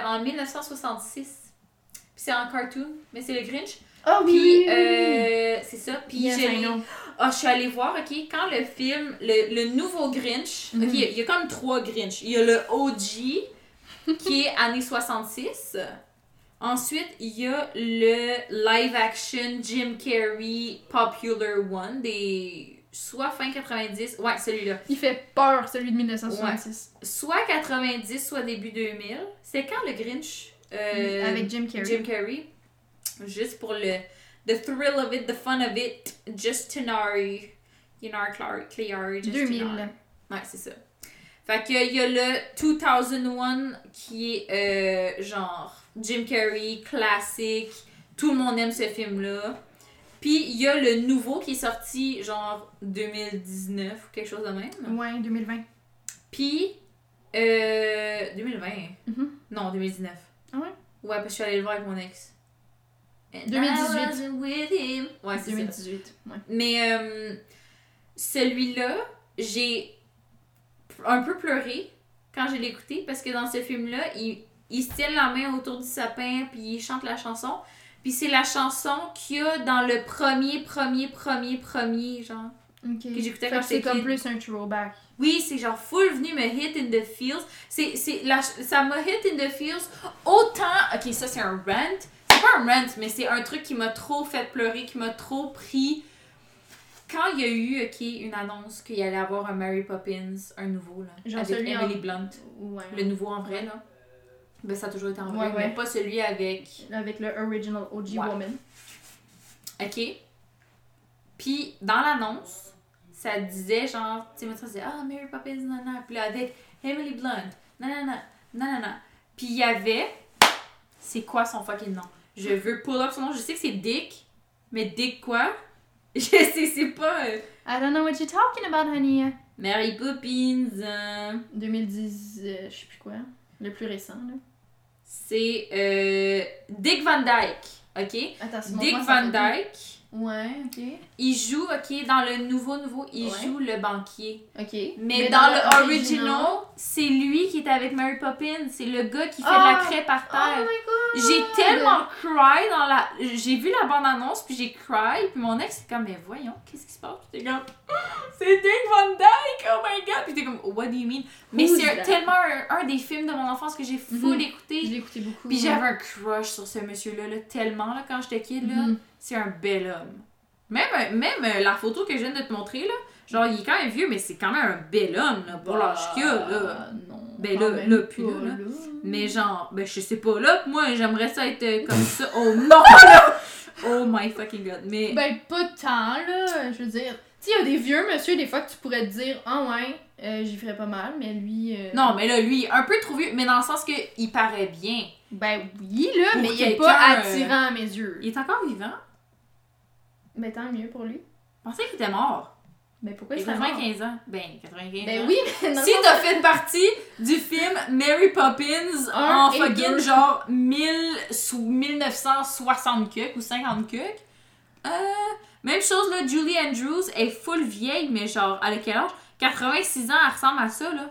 en 1966. Puis c'est en cartoon, mais c'est le Grinch. Ah oui! Puis c'est ça. Puis je suis allée voir, ok, quand le film, le nouveau Grinch, ok, il y a comme 3 Grinch. Il y a le OG, qui est années 66. Ensuite, il y a le live action Jim Carrey Popular One, soit fin 90, ouais, celui-là. Il fait peur, celui de 1966. Ouais. Soit 90, soit début 2000. C'est quand le Grinch... avec Jim Carrey. Juste pour le... The thrill of it, the fun of it. Just 2000. Ouais, c'est ça. Fait qu'il y a le 2001 qui est genre Jim Carrey, classique. Tout le monde aime ce film-là. Puis, il y a le nouveau qui est sorti, genre, 2019 ou quelque chose de même. Ouais, 2020. Puis, 2020? Mm-hmm. Non, 2019. Ah ouais? Ouais, parce que je suis allée le voir avec mon ex. And 2018. I wasn't with him. Ouais, c'est 2018. Ça. Ouais. Mais, celui-là, j'ai un peu pleuré quand je l'ai écouté parce que dans ce film-là, il se tient la main autour du sapin puis il chante la chanson. Puis c'est la chanson qu'il y a dans le premier, genre. Okay. Que j'écoutais quand j'étais kid. C'est comme plus un throwback. Oui, c'est genre full venu me hit in the feels. Ça m'a hit in the feels autant... Ok, ça c'est un rant. C'est pas un rant, mais c'est un truc qui m'a trop fait pleurer, qui m'a trop pris. Quand il y a eu, une annonce qu'il y allait avoir un Mary Poppins, un nouveau, là. Genre avec celui Emily Blunt. Ouais. Le nouveau en vrai, là. Ben, ça a toujours été en vrai, mais pas celui avec... Avec le original OG Woman. OK. dans l'annonce, ça disait genre, tu sais, moi, ça disait, ah, Mary Poppins, nanana. Puis là, avec Emily Blunt, nanana, nanana. Puis il y avait, c'est quoi son fucking nom? Je veux pull up son nom. Je sais que c'est Dick, mais Dick quoi? Je sais, c'est pas. I don't know what you're talking about, honey. Mary Poppins. 2010, je sais plus quoi. Le plus récent, là. C'est Dick Van Dyke, ok? Attends, Dick Van Dyke. Ouais, ok. Il joue, ok, dans le nouveau, il joue le banquier. Ok. Mais dans le original, c'est lui qui est avec Mary Poppins. C'est le gars qui fait de la crêpe par terre. Oh my god! J'ai tellement cry dans la... J'ai vu la bande-annonce, puis j'ai cry. Puis mon ex, c'est comme, mais voyons, qu'est-ce qui se passe? Puis t'es comme, c'est Dick Van Dyke! Oh my god! Puis t'es comme, what do you mean? Mais c'est tellement un des films de mon enfance que j'ai full écouté. Je l'ai écouté beaucoup. Puis j'avais un crush sur ce monsieur-là, là, tellement, là, quand j'étais kid, là. C'est un bel homme. Même la photo que je viens de te montrer, là, genre, il est quand même vieux, mais c'est quand même un bel homme, là, pour l'âge qu'il a, là. Non, ben là, là, puis là, là. Mais genre, ben je sais pas, là, moi, j'aimerais ça être comme ça. Oh non, là! Oh my fucking god, mais... Ben, pas tant, là, je veux dire... Tu sais, il y a des vieux monsieur, des fois, que tu pourrais te dire, ah oh, ouais, j'y ferais pas mal, mais lui... Non, mais là, lui, un peu trop vieux, mais dans le sens que il paraît bien. Ben oui, là, pour mais il est pas attirant à mes yeux. Il est encore vivant? Ben tant mieux pour lui. Je pensais qu'il était mort. Ben pourquoi il était mort? 95 ans. Ben 95 ans. Ben oui, mais non. Si t'as fait partie du film Mary Poppins en fucking genre 1960 cuques ou 50 cuques, même chose là, Julie Andrews est full vieille, mais genre, à quel âge? 86 ans, elle ressemble à ça là.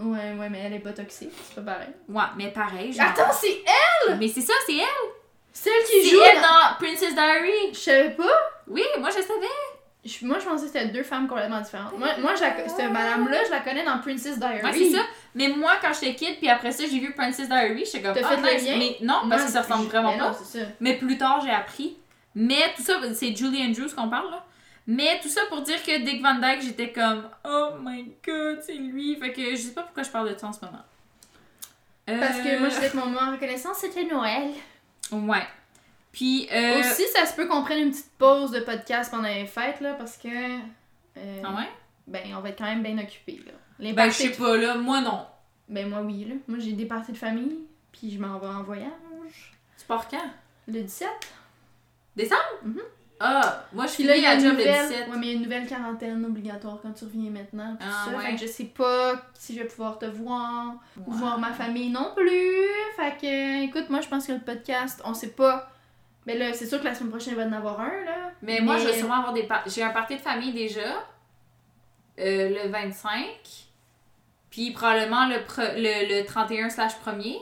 Ouais, mais elle est botoxée, c'est pas pareil. Ouais, mais pareil, genre... Attends, c'est elle! Mais c'est ça, c'est elle! Celle qui joue dans Princess Diary. Je savais pas. Oui, moi je savais. Moi je pensais que c'était deux femmes complètement différentes. Moi cette madame-là, je la connais dans Princess Diary. Ouais, c'est ça. Mais moi quand j'étais kid, puis après ça j'ai vu Princess Diary, j'étais comme mais non, parce que ça ressemble vraiment pas. Mais plus tard j'ai appris. Mais tout ça, c'est Julie Andrews qu'on parle là. Mais tout ça pour dire que Dick Van Dyke, j'étais comme oh my god, c'est lui. Fait que je sais pas pourquoi je parle de ça en ce moment. Parce que moi je disais que mon moment en reconnaissance c'était Noël. Ouais. Puis aussi, ça se peut qu'on prenne une petite pause de podcast pendant les fêtes, là, parce que... Ah ouais? Ben, on va être quand même bien occupés, là. Ben, je sais pas, là, moi non. Ben, moi oui, là. Moi, j'ai des parties de famille, puis je m'en vais en voyage. Tu pars quand? Le 17. Décembre? Ah! Moi, je suis là, il y a job le 17. Ouais, mais il y a une nouvelle quarantaine obligatoire quand tu reviens maintenant, tout ça. Ouais. Fait que je sais pas si je vais pouvoir te voir ou voir ma famille non plus. Fait que, écoute, moi, je pense que le podcast, on sait pas. Mais là, c'est sûr que la semaine prochaine, il va en avoir un, là. Mais moi, je vais sûrement avoir des... J'ai un party de famille déjà, le 25, puis probablement le 31/1er,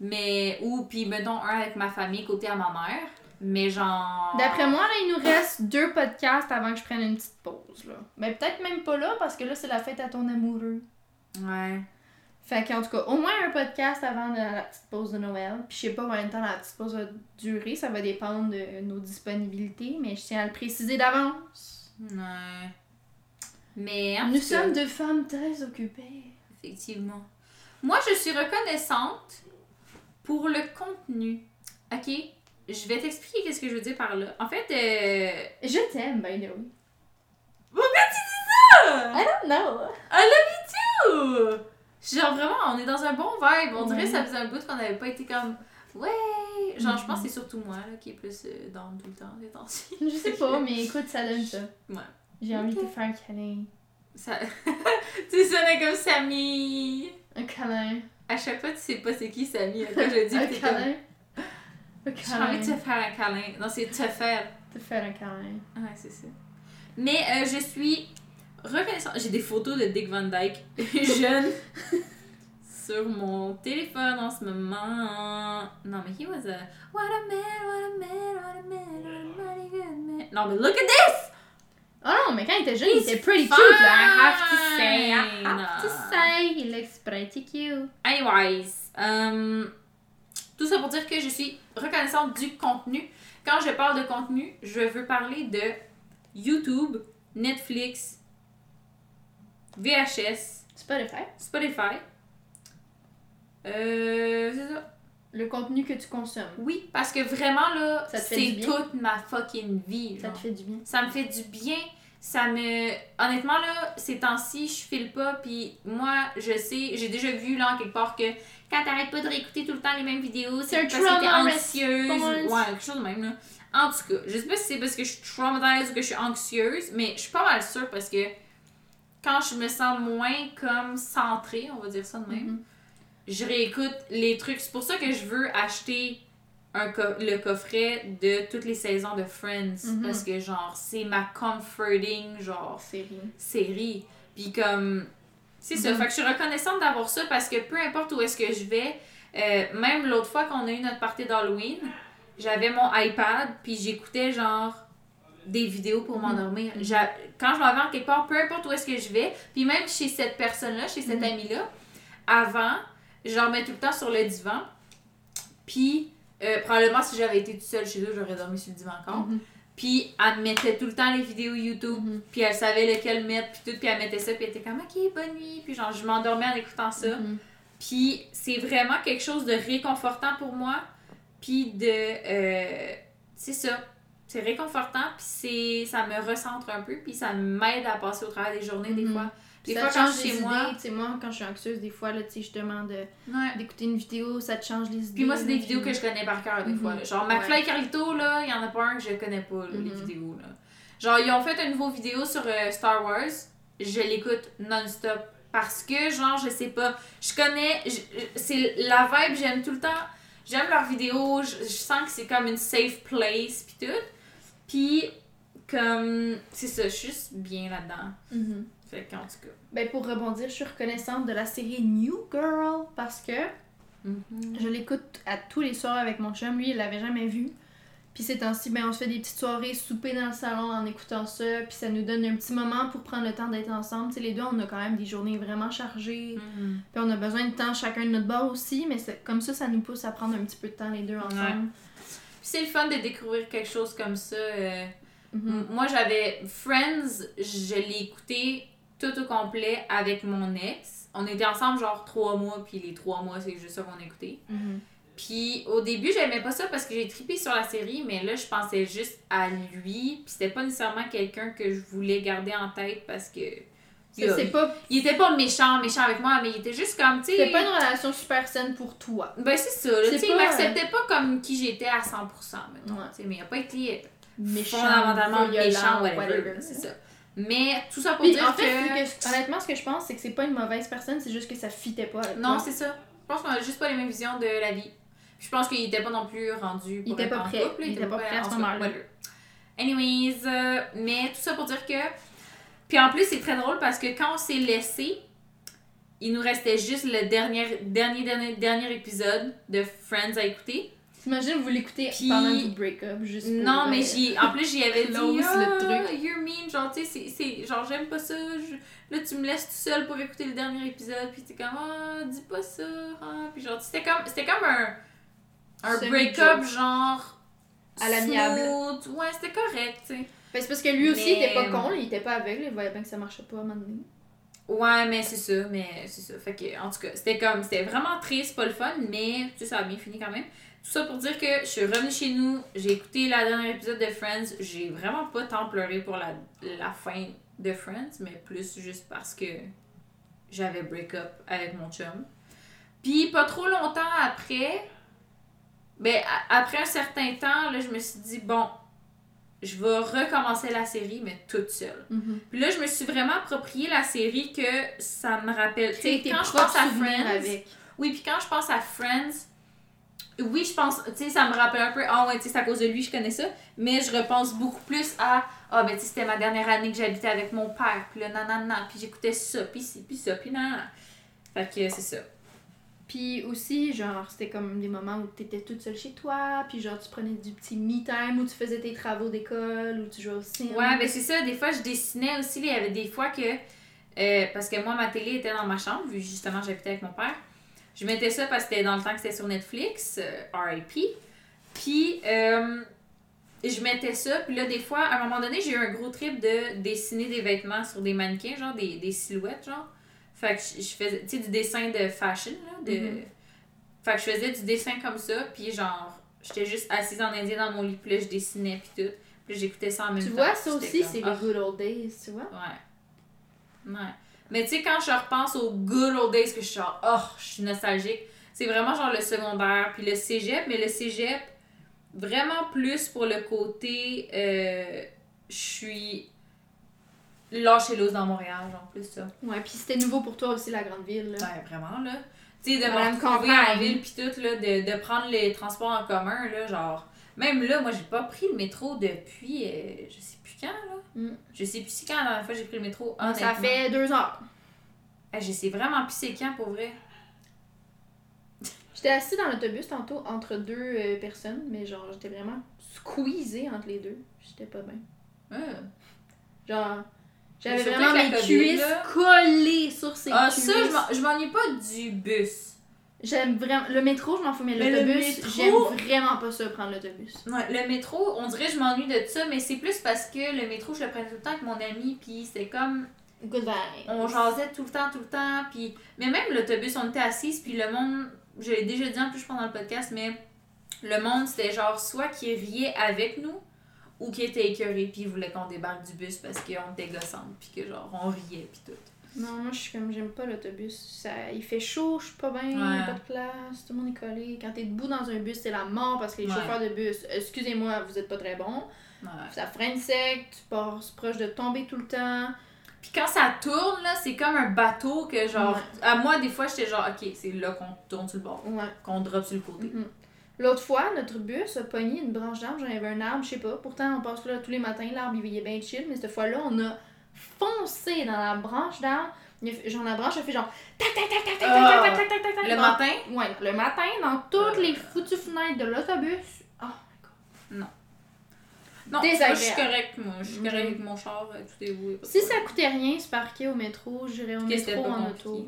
mais... Ou, puis mettons, un avec ma famille, côté à ma mère. Mais genre... D'après moi, là, il nous reste 2 podcasts avant que je prenne une petite pause, là. Mais peut-être même pas là, parce que là, c'est la fête à ton amoureux. Ouais. Fait qu'en tout cas, au moins un podcast avant la petite pause de Noël. Puis je sais pas combien de temps la petite pause va durer, ça va dépendre de nos disponibilités, mais je tiens à le préciser d'avance. Ouais. Mais en tout cas... Nous sommes deux femmes très occupées. Effectivement. Moi, je suis reconnaissante pour le contenu. OK? Je vais t'expliquer qu'est-ce que je veux dire par là. En fait, je t'aime, by the way. Pourquoi tu dis ça? I don't know. I love you too! Genre, vraiment, on est dans un bon vibe. On dirait que ça faisait un bout qu'on n'avait pas été comme... Ouais! Genre, je pense que c'est surtout moi là, qui est plus dans tout le temps, les temps-ci. Je sais pas, mais écoute, ça donne ça. Ouais. J'ai envie de te faire un câlin. Ça... tu sonnais comme Samy. Un câlin. À chaque fois, tu sais pas c'est qui Samy. Quand je dis un que câlin. Comme... J'ai envie de te faire un câlin. Non, c'est te faire. Te faire un câlin. Ouais, c'est ça. Mais je suis reconnaissante. J'ai des photos de Dick Van Dyke jeune sur mon téléphone en ce moment. Non, mais he was a... What a man, what a man, what a man, what a mighty good man. Non, mais look at this! Oh non, mais quand il était jeune, il était pretty cute, là. I have to say, he looks pretty cute. Anyways, tout ça pour dire que je suis reconnaissante du contenu. Quand je parle de contenu, je veux parler de YouTube, Netflix, VHS, Spotify. C'est ça. Le contenu que tu consommes. Oui, parce que vraiment là, c'est toute ma fucking vie. Genre. Ça te fait du bien. Ça me fait du bien. ça me... Honnêtement, là, ces temps-ci, je file pas, puis moi, je sais, j'ai déjà vu, là, en quelque part, que quand t'arrêtes pas de réécouter tout le temps les mêmes vidéos, c'est parce que t'es anxieuse. Ouais, quelque chose de même, là. En tout cas, je sais pas si c'est parce que je suis traumatisée ou que je suis anxieuse, mais je suis pas mal sûre parce que quand je me sens moins comme centrée, on va dire ça de même, je réécoute les trucs. C'est pour ça que je veux acheter le coffret de toutes les saisons de Friends, parce que genre c'est ma comforting genre série. Puis comme c'est ça, fait que je suis reconnaissante d'avoir ça parce que peu importe où est-ce que je vais, même l'autre fois qu'on a eu notre party d'Halloween, j'avais mon iPad puis j'écoutais genre des vidéos pour m'endormir. Quand je m'en vais en quelque part, peu importe où est-ce que je vais, puis même chez cette personne-là, chez cette amie-là, avant, j'en mets tout le temps sur le divan, puis probablement si j'avais été toute seule chez eux, j'aurais dormi sur le divan encore. Puis elle mettait tout le temps les vidéos YouTube, puis elle savait lequel mettre, puis tout, puis elle mettait ça, puis elle était comme « Ok, bonne nuit », puis genre je m'endormais en écoutant ça. Puis c'est vraiment quelque chose de réconfortant pour moi, puis de... c'est ça, c'est réconfortant, puis ça me recentre un peu, puis ça m'aide à passer au travers des journées des fois. Des fois, quand je suis chez moi, tu sais, moi, quand je suis anxieuse, des fois, là, tu sais, je demande d'écouter une vidéo, ça te change les idées. Puis moi, c'est des vidéos que je connais par cœur, des fois. Là. Genre, McFly et Carlito, là, il y en a pas un que je connais pas, là, les vidéos, là. Genre, ils ont fait une nouvelle vidéo sur Star Wars, je l'écoute non-stop. Parce que, genre, je sais pas, je connais, c'est la vibe, j'aime tout le temps, j'aime leurs vidéos, je sens que c'est comme une safe place, pis tout. Pis, comme, c'est ça, je suis juste bien là-dedans. Fait qu'en tout cas. Ben pour rebondir, je suis reconnaissante de la série New Girl parce que je l'écoute à tous les soirs avec mon chum. Lui, il l'avait jamais vu. Puis ces temps-ci, ben on se fait des petites soirées, souper dans le salon en écoutant ça. Puis ça nous donne un petit moment pour prendre le temps d'être ensemble. Tu sais, les deux, on a quand même des journées vraiment chargées. Puis on a besoin de temps chacun de notre bord aussi. Mais comme ça, ça nous pousse à prendre un petit peu de temps les deux ensemble. Puis c'est le fun de découvrir quelque chose comme ça. Moi, j'avais Friends, je l'ai écouté tout au complet avec mon ex. On était ensemble genre 3 mois, puis les 3 mois, c'est juste ça qu'on écoutait. Puis au début, j'aimais pas ça parce que j'ai trippé sur la série, mais là, je pensais juste à lui, puis c'était pas nécessairement quelqu'un que je voulais garder en tête parce que... Il était pas méchant avec moi, mais il était juste comme, tu sais... C'était pas une relation super saine pour toi. Ben c'est ça, tu sais, il m'acceptait pas comme qui j'étais à 100%, mettons. Mais il a pas été méchant, fondamentalement violent, méchant, whatever, c'est ça. Mais tout ça pour dire que honnêtement, ce que je pense, c'est que c'est pas une mauvaise personne, c'est juste que ça fitait pas avec toi. C'est ça. Je pense qu'on a juste pas les mêmes visions de la vie. Puis je pense qu'il était pas non plus rendu pour être en couple. Il était pas prêt à ce moment-là. Anyways, mais tout ça pour dire que... Puis en plus, c'est très drôle parce que quand on s'est laissé, il nous restait juste le dernier épisode de Friends à écouter. T'imagines, vous l'écoutez pendant le break-up, juste pour... Non, mais en plus, j'y avais dit, le truc. You're mean, genre, tu sais, genre, j'aime pas ça, là, tu me laisses tout seul pour écouter le dernier épisode, pis t'es comme, dis pas ça, pis genre, c'était comme un break-up, genre, à l'amiable. Ouais, c'était correct, tu sais. Ben, c'est parce que lui aussi, il était pas con, il était pas aveugle, il voyait bien que ça marchait pas à un moment donné. Ouais, mais c'est ça. Fait que, en tout cas, c'était vraiment triste, pas le fun, mais, tu sais, ça a bien fini quand même. Tout ça pour dire que je suis revenue chez nous, j'ai écouté la dernière épisode de Friends, j'ai vraiment pas tant pleuré pour la fin de Friends, mais plus juste parce que j'avais break-up avec mon chum. Puis pas trop longtemps après, après un certain temps, là, je me suis dit, bon, je vais recommencer la série, mais toute seule. Puis là, je me suis vraiment approprié la série que ça me rappelle. Tu sais, quand je pense à Friends... Oui, puis quand je pense à Friends... Oui, je pense, tu sais, ça me rappelle un peu, ouais, tu sais, c'est à cause de lui, je connais ça, mais je repense beaucoup plus à, ben, tu sais, c'était ma dernière année que j'habitais avec mon père, pis là, nanana, pis j'écoutais ça, pis ci, pis ça, pis nanana. Fait que c'est ça. Pis aussi, genre, c'était comme des moments où t'étais toute seule chez toi, pis genre, tu prenais du petit me-time, où tu faisais tes travaux d'école, où tu jouais au cinéma. Ouais, ben, c'est ça, des fois, je dessinais aussi, il y avait des fois que, parce que moi, ma télé était dans ma chambre, vu justement, j'habitais avec mon père. Je mettais ça parce que c'était dans le temps que c'était sur Netflix, R.I.P. Puis, je mettais ça. Puis là, des fois, à un moment donné, j'ai eu un gros trip de dessiner des vêtements sur des mannequins, genre des silhouettes, genre. Fait que je faisais, tu sais, du dessin de fashion, là. Fait que je faisais du dessin comme ça. Puis genre, j'étais juste assise en indien dans mon lit. Puis là, je dessinais, puis tout. Puis j'écoutais ça en même temps. Tu vois, ça aussi, comme, c'est les good old days, tu vois? Ouais. Ouais. Mais tu sais, quand je repense aux good old days, que je suis genre, oh, je suis nostalgique, c'est vraiment genre le secondaire, puis le cégep, mais le cégep, vraiment plus pour le côté, je suis lâchée loose dans Montréal, genre plus ça. Ouais, puis c'était nouveau pour toi aussi, la grande ville, là. Ouais, vraiment, là. Tu sais, de me retrouver en ville, puis tout, là, de prendre les transports en commun, là, genre... Même là, moi, j'ai pas pris le métro depuis, je sais plus quand, là. Mm. Je sais plus si quand la dernière fois j'ai pris le métro, honnêtement. Ça fait 2 heures. Je sais vraiment plus c'est quand, pour vrai. J'étais assise dans l'autobus tantôt entre 2 personnes, mais genre, j'étais vraiment squeezée entre les deux. J'étais pas bien. Genre, j'avais vraiment mes cuisses là, collées sur ses cuisses. Ah, ça, je m'ennuie pas du bus. J'aime vraiment... Le métro, je m'en fous, mais l'autobus, j'aime vraiment pas ça, prendre l'autobus. Ouais, le métro, on dirait que je m'ennuie de ça, mais c'est plus parce que le métro, je le prenais tout le temps avec mon ami, puis c'était comme... Goodbye. On jasait tout le temps, puis... Mais même l'autobus, on était assises, puis le monde... Je l'ai déjà dit en plus, je pense, dans le podcast, mais... Le monde, c'était genre soit qui riait avec nous, ou qui était écœuré, puis voulait qu'on débarque du bus parce qu'on était gossantes, puis que genre, on riait, puis tout. Non, moi, je suis comme, j'aime pas l'autobus. Ça, il fait chaud, je suis pas bien, ouais. Pas de place, tout le monde est collé. Quand t'es debout dans un bus, c'est la mort parce que les chauffeurs de bus, excusez-moi, vous êtes pas très bons. Ouais. Ça freine sec, tu passes proche de tomber tout le temps. Puis quand ça tourne, là, c'est comme un bateau que genre... À moi, des fois, j'étais genre, OK, c'est là qu'on tourne sur le bord, qu'on drop sur le côté. Mm-hmm. L'autre fois, notre bus a pogné une branche d'arbre, j'en avais un arbre, je sais pas. Pourtant, on passe là tous les matins, l'arbre, il est bien chill, mais cette fois-là, on a... foncé dans la branche d'arbre. Genre, la branche, elle fait genre tac tac tac. Le matin? Ouais, le matin, dans toutes les foutues fenêtres de l'autobus. Oh my god. Non, je suis correcte, moi. Je suis correcte avec mon char, tout est voué. Si ça coûtait rien se parquer au métro, j'irais au métro en auto.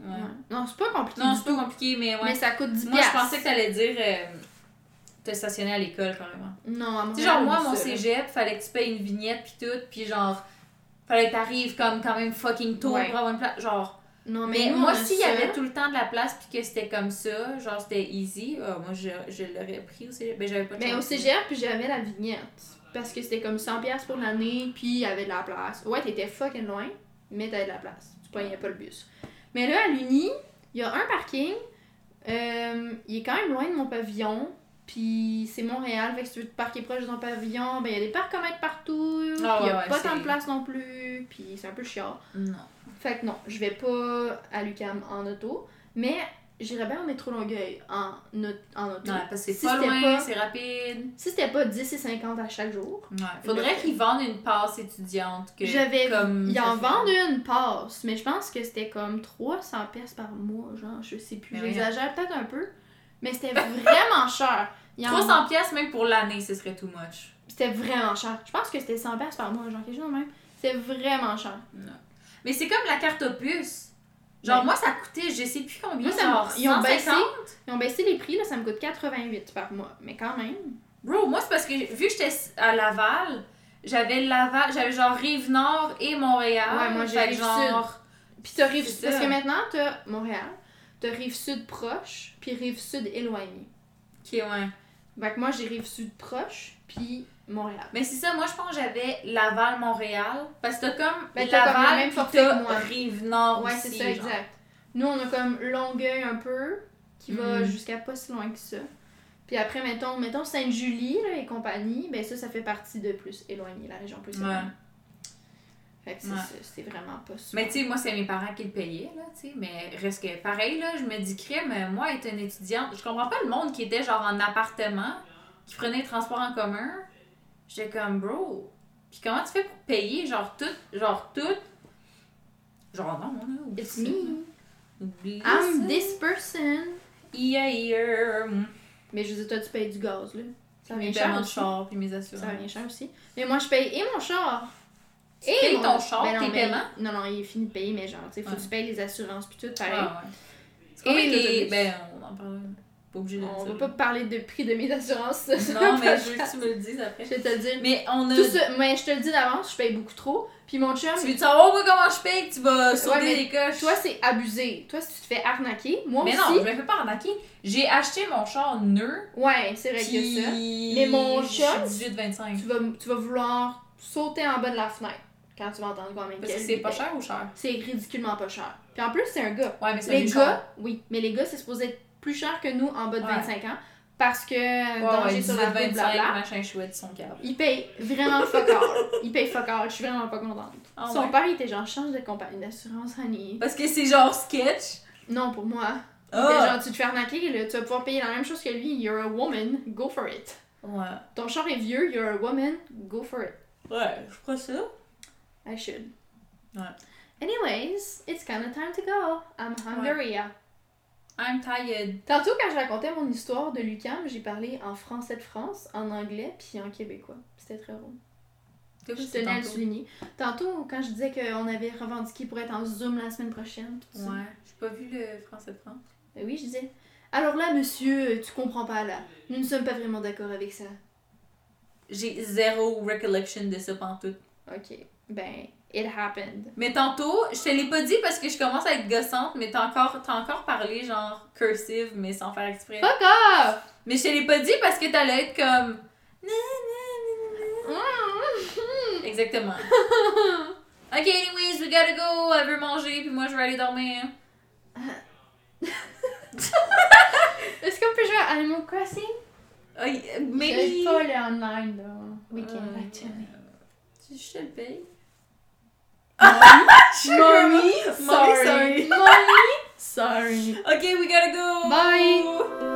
Non, c'est pas compliqué. Non, c'est pas compliqué, mais ouais. Mais ça coûte 10$. Moi, je pensais que t'allais dire te stationner à l'école, carrément. Non, à mon genre, moi, mon cégep, fallait que tu payes une vignette, pis tout, pis genre. Fallait que t'arrives comme quand même fucking tôt pour avoir une place. Genre, non, mais nous, moi, s'il y avait tout le temps de la place puis que c'était comme ça, genre c'était easy, moi je l'aurais pris au cégep. Ben, j'avais pas de chance. Mais au cégep, puis j'avais la vignette. Parce que c'était comme 100$ pour l'année, puis il y avait de la place. Ouais, t'étais fucking loin, mais t'avais de la place. Tu prenais pas le bus. Mais là, à l'Uni, il y a un parking. Il est quand même loin de mon pavillon. Puis c'est Montréal, fait que si tu veux te parquer proche de ton pavillon, ben il y a des parcs communs partout, il y a pas tant de place non plus, puis c'est un peu chiant. Non. Fait que non, je vais pas à l'UQAM en auto, mais j'irais bien au métro Longueuil en auto. Ouais, parce que c'est pas loin, c'est rapide. Si c'était pas 10,50 à chaque jour. Ouais, faudrait qu'ils vendent une passe étudiante. Ils en vendent une passe, mais je pense que c'était comme 300$ par mois, genre, je sais plus, j'exagère peut-être un peu. Mais c'était vraiment cher. 300$ même pour l'année, ce serait too much. C'était vraiment cher. Je pense que c'était 100$ par mois, genre quelque chose de même. C'était vraiment cher. Non. Mais c'est comme la carte opus. Genre, moi, ça coûtait, je sais plus combien, genre 150$? Ils ont baissé les prix, là, ça me coûte 88$ par mois. Mais quand même. Bro, moi, c'est parce que, vu que j'étais à Laval, j'avais genre Rive-Nord et Montréal. Ouais, moi, j'ai Rive-Sud. Puis t'as Rive-Sud, parce que maintenant, t'as Montréal. T'as Rive-Sud proche, puis Rive-Sud éloigné. Ok, ouais. Fait que moi, j'ai Rive-Sud proche, puis Montréal. Mais c'est ça, moi, je pense que j'avais Laval-Montréal, parce que t'as comme Laval, puis t'as Rive-Nord aussi. Ouais, c'est ça, genre. Exact. Nous, on a comme Longueuil un peu, qui va jusqu'à pas si loin que ça. Puis après, mettons Sainte-Julie là, et compagnie, ben ça fait partie de plus éloigné, la région plus éloignée. Fait que c'est vraiment pas super. Mais tu sais, moi, c'est mes parents qui le payaient, là, tu sais. Mais reste que pareil, là, je me dis, crème, moi, être une étudiante, je comprends pas le monde qui était genre en appartement, qui prenait les transports en commun. J'étais comme, bro, pis comment tu fais pour payer, genre tout? Genre, non, là, oublie It's ça. Me. Oublie I'm ça. This person. Yeah. Mais je disais, toi, tu payes du gaz, là. Ça vient cher. Mon char, puis mes assurances. Ça vient cher aussi. Mais moi, je paye et mon char. Et ton char, tes paiements? Non, il est fini de payer, mais genre, tu sais, faut que tu payes les assurances, puis tout, pareil. Ah, ouais. Et les... Ben, on en parle. Pas obligé de dire ça. On va pas parler de prix de mes assurances. Non, mais je veux que tu me le dises après. Je vais te le dire. Mais on a... Tout ça, mais je te le dis d'avance, je paye beaucoup trop. Puis mon chum... Tu veux savoir moi comment je paye? Tu vas sauter les coches. Toi, c'est abusé. Toi, si tu te fais arnaquer, moi mais aussi... Mais non, je me fais pas arnaquer. J'ai acheté mon char neuf. Ouais, c'est vrai puis... que ça. Mais mon chum... Je suis 18-25. Tu vas vouloir sauter en bas de la fenêtre. Quand tu vas entendre quoi, même. Parce que c'est pas cher ou cher? C'est ridiculement pas cher. Puis en plus, c'est un gars. Ouais, mais c'est les gars, oui. Mais les gars, c'est supposé être plus cher que nous en bas de 25 ans. Parce que danger sur la route, blabla. Machin chouette, son câble. Il paye vraiment fuck all. Il paye fuck all. Je suis vraiment pas contente. Oh, son père, il était genre, change de compagnie d'assurance, honey. Parce que c'est genre sketch? Non, pour moi. Oh. C'était genre, tu te fais arnaquer, là, tu vas pouvoir payer la même chose que lui. You're a woman, go for it. Ouais. Ton char est vieux, you're a woman, go for it. Ouais, je crois ça. I should. Ouais. Anyways, it's kind of time to go. I'm hungry. Ouais. I'm tired. Tantôt, quand je racontais mon histoire de l'UQAM, j'ai parlé en français de France, en anglais, puis en québécois. C'était très drôle. Je tenais à le souligner. Tantôt, quand je disais qu'on avait revendiqué pour être en Zoom la semaine prochaine, tout ça. Ouais, j'ai pas vu le français de France. Ben oui, je disais. Alors là, monsieur, tu comprends pas, là. Nous ne sommes pas vraiment d'accord avec ça. J'ai zéro recollection de ça pantoute. Ok. Ben, it happened. Mais tantôt, je te l'ai pas dit parce que je commence à être gossante, mais t'as encore parlé genre cursive, mais sans faire exprès. Fuck off! Mais je te l'ai pas dit parce que t'allais être comme... Exactement. Ok, anyways, we gotta go. Elle veut manger, puis moi je vais aller dormir. Est-ce qu'on peut jouer à Animal Crossing? Maybe. J'ai pas le online, là. Weekend, actually. Je te le paye. Mommy, sorry. Ok, we gotta go. Bye.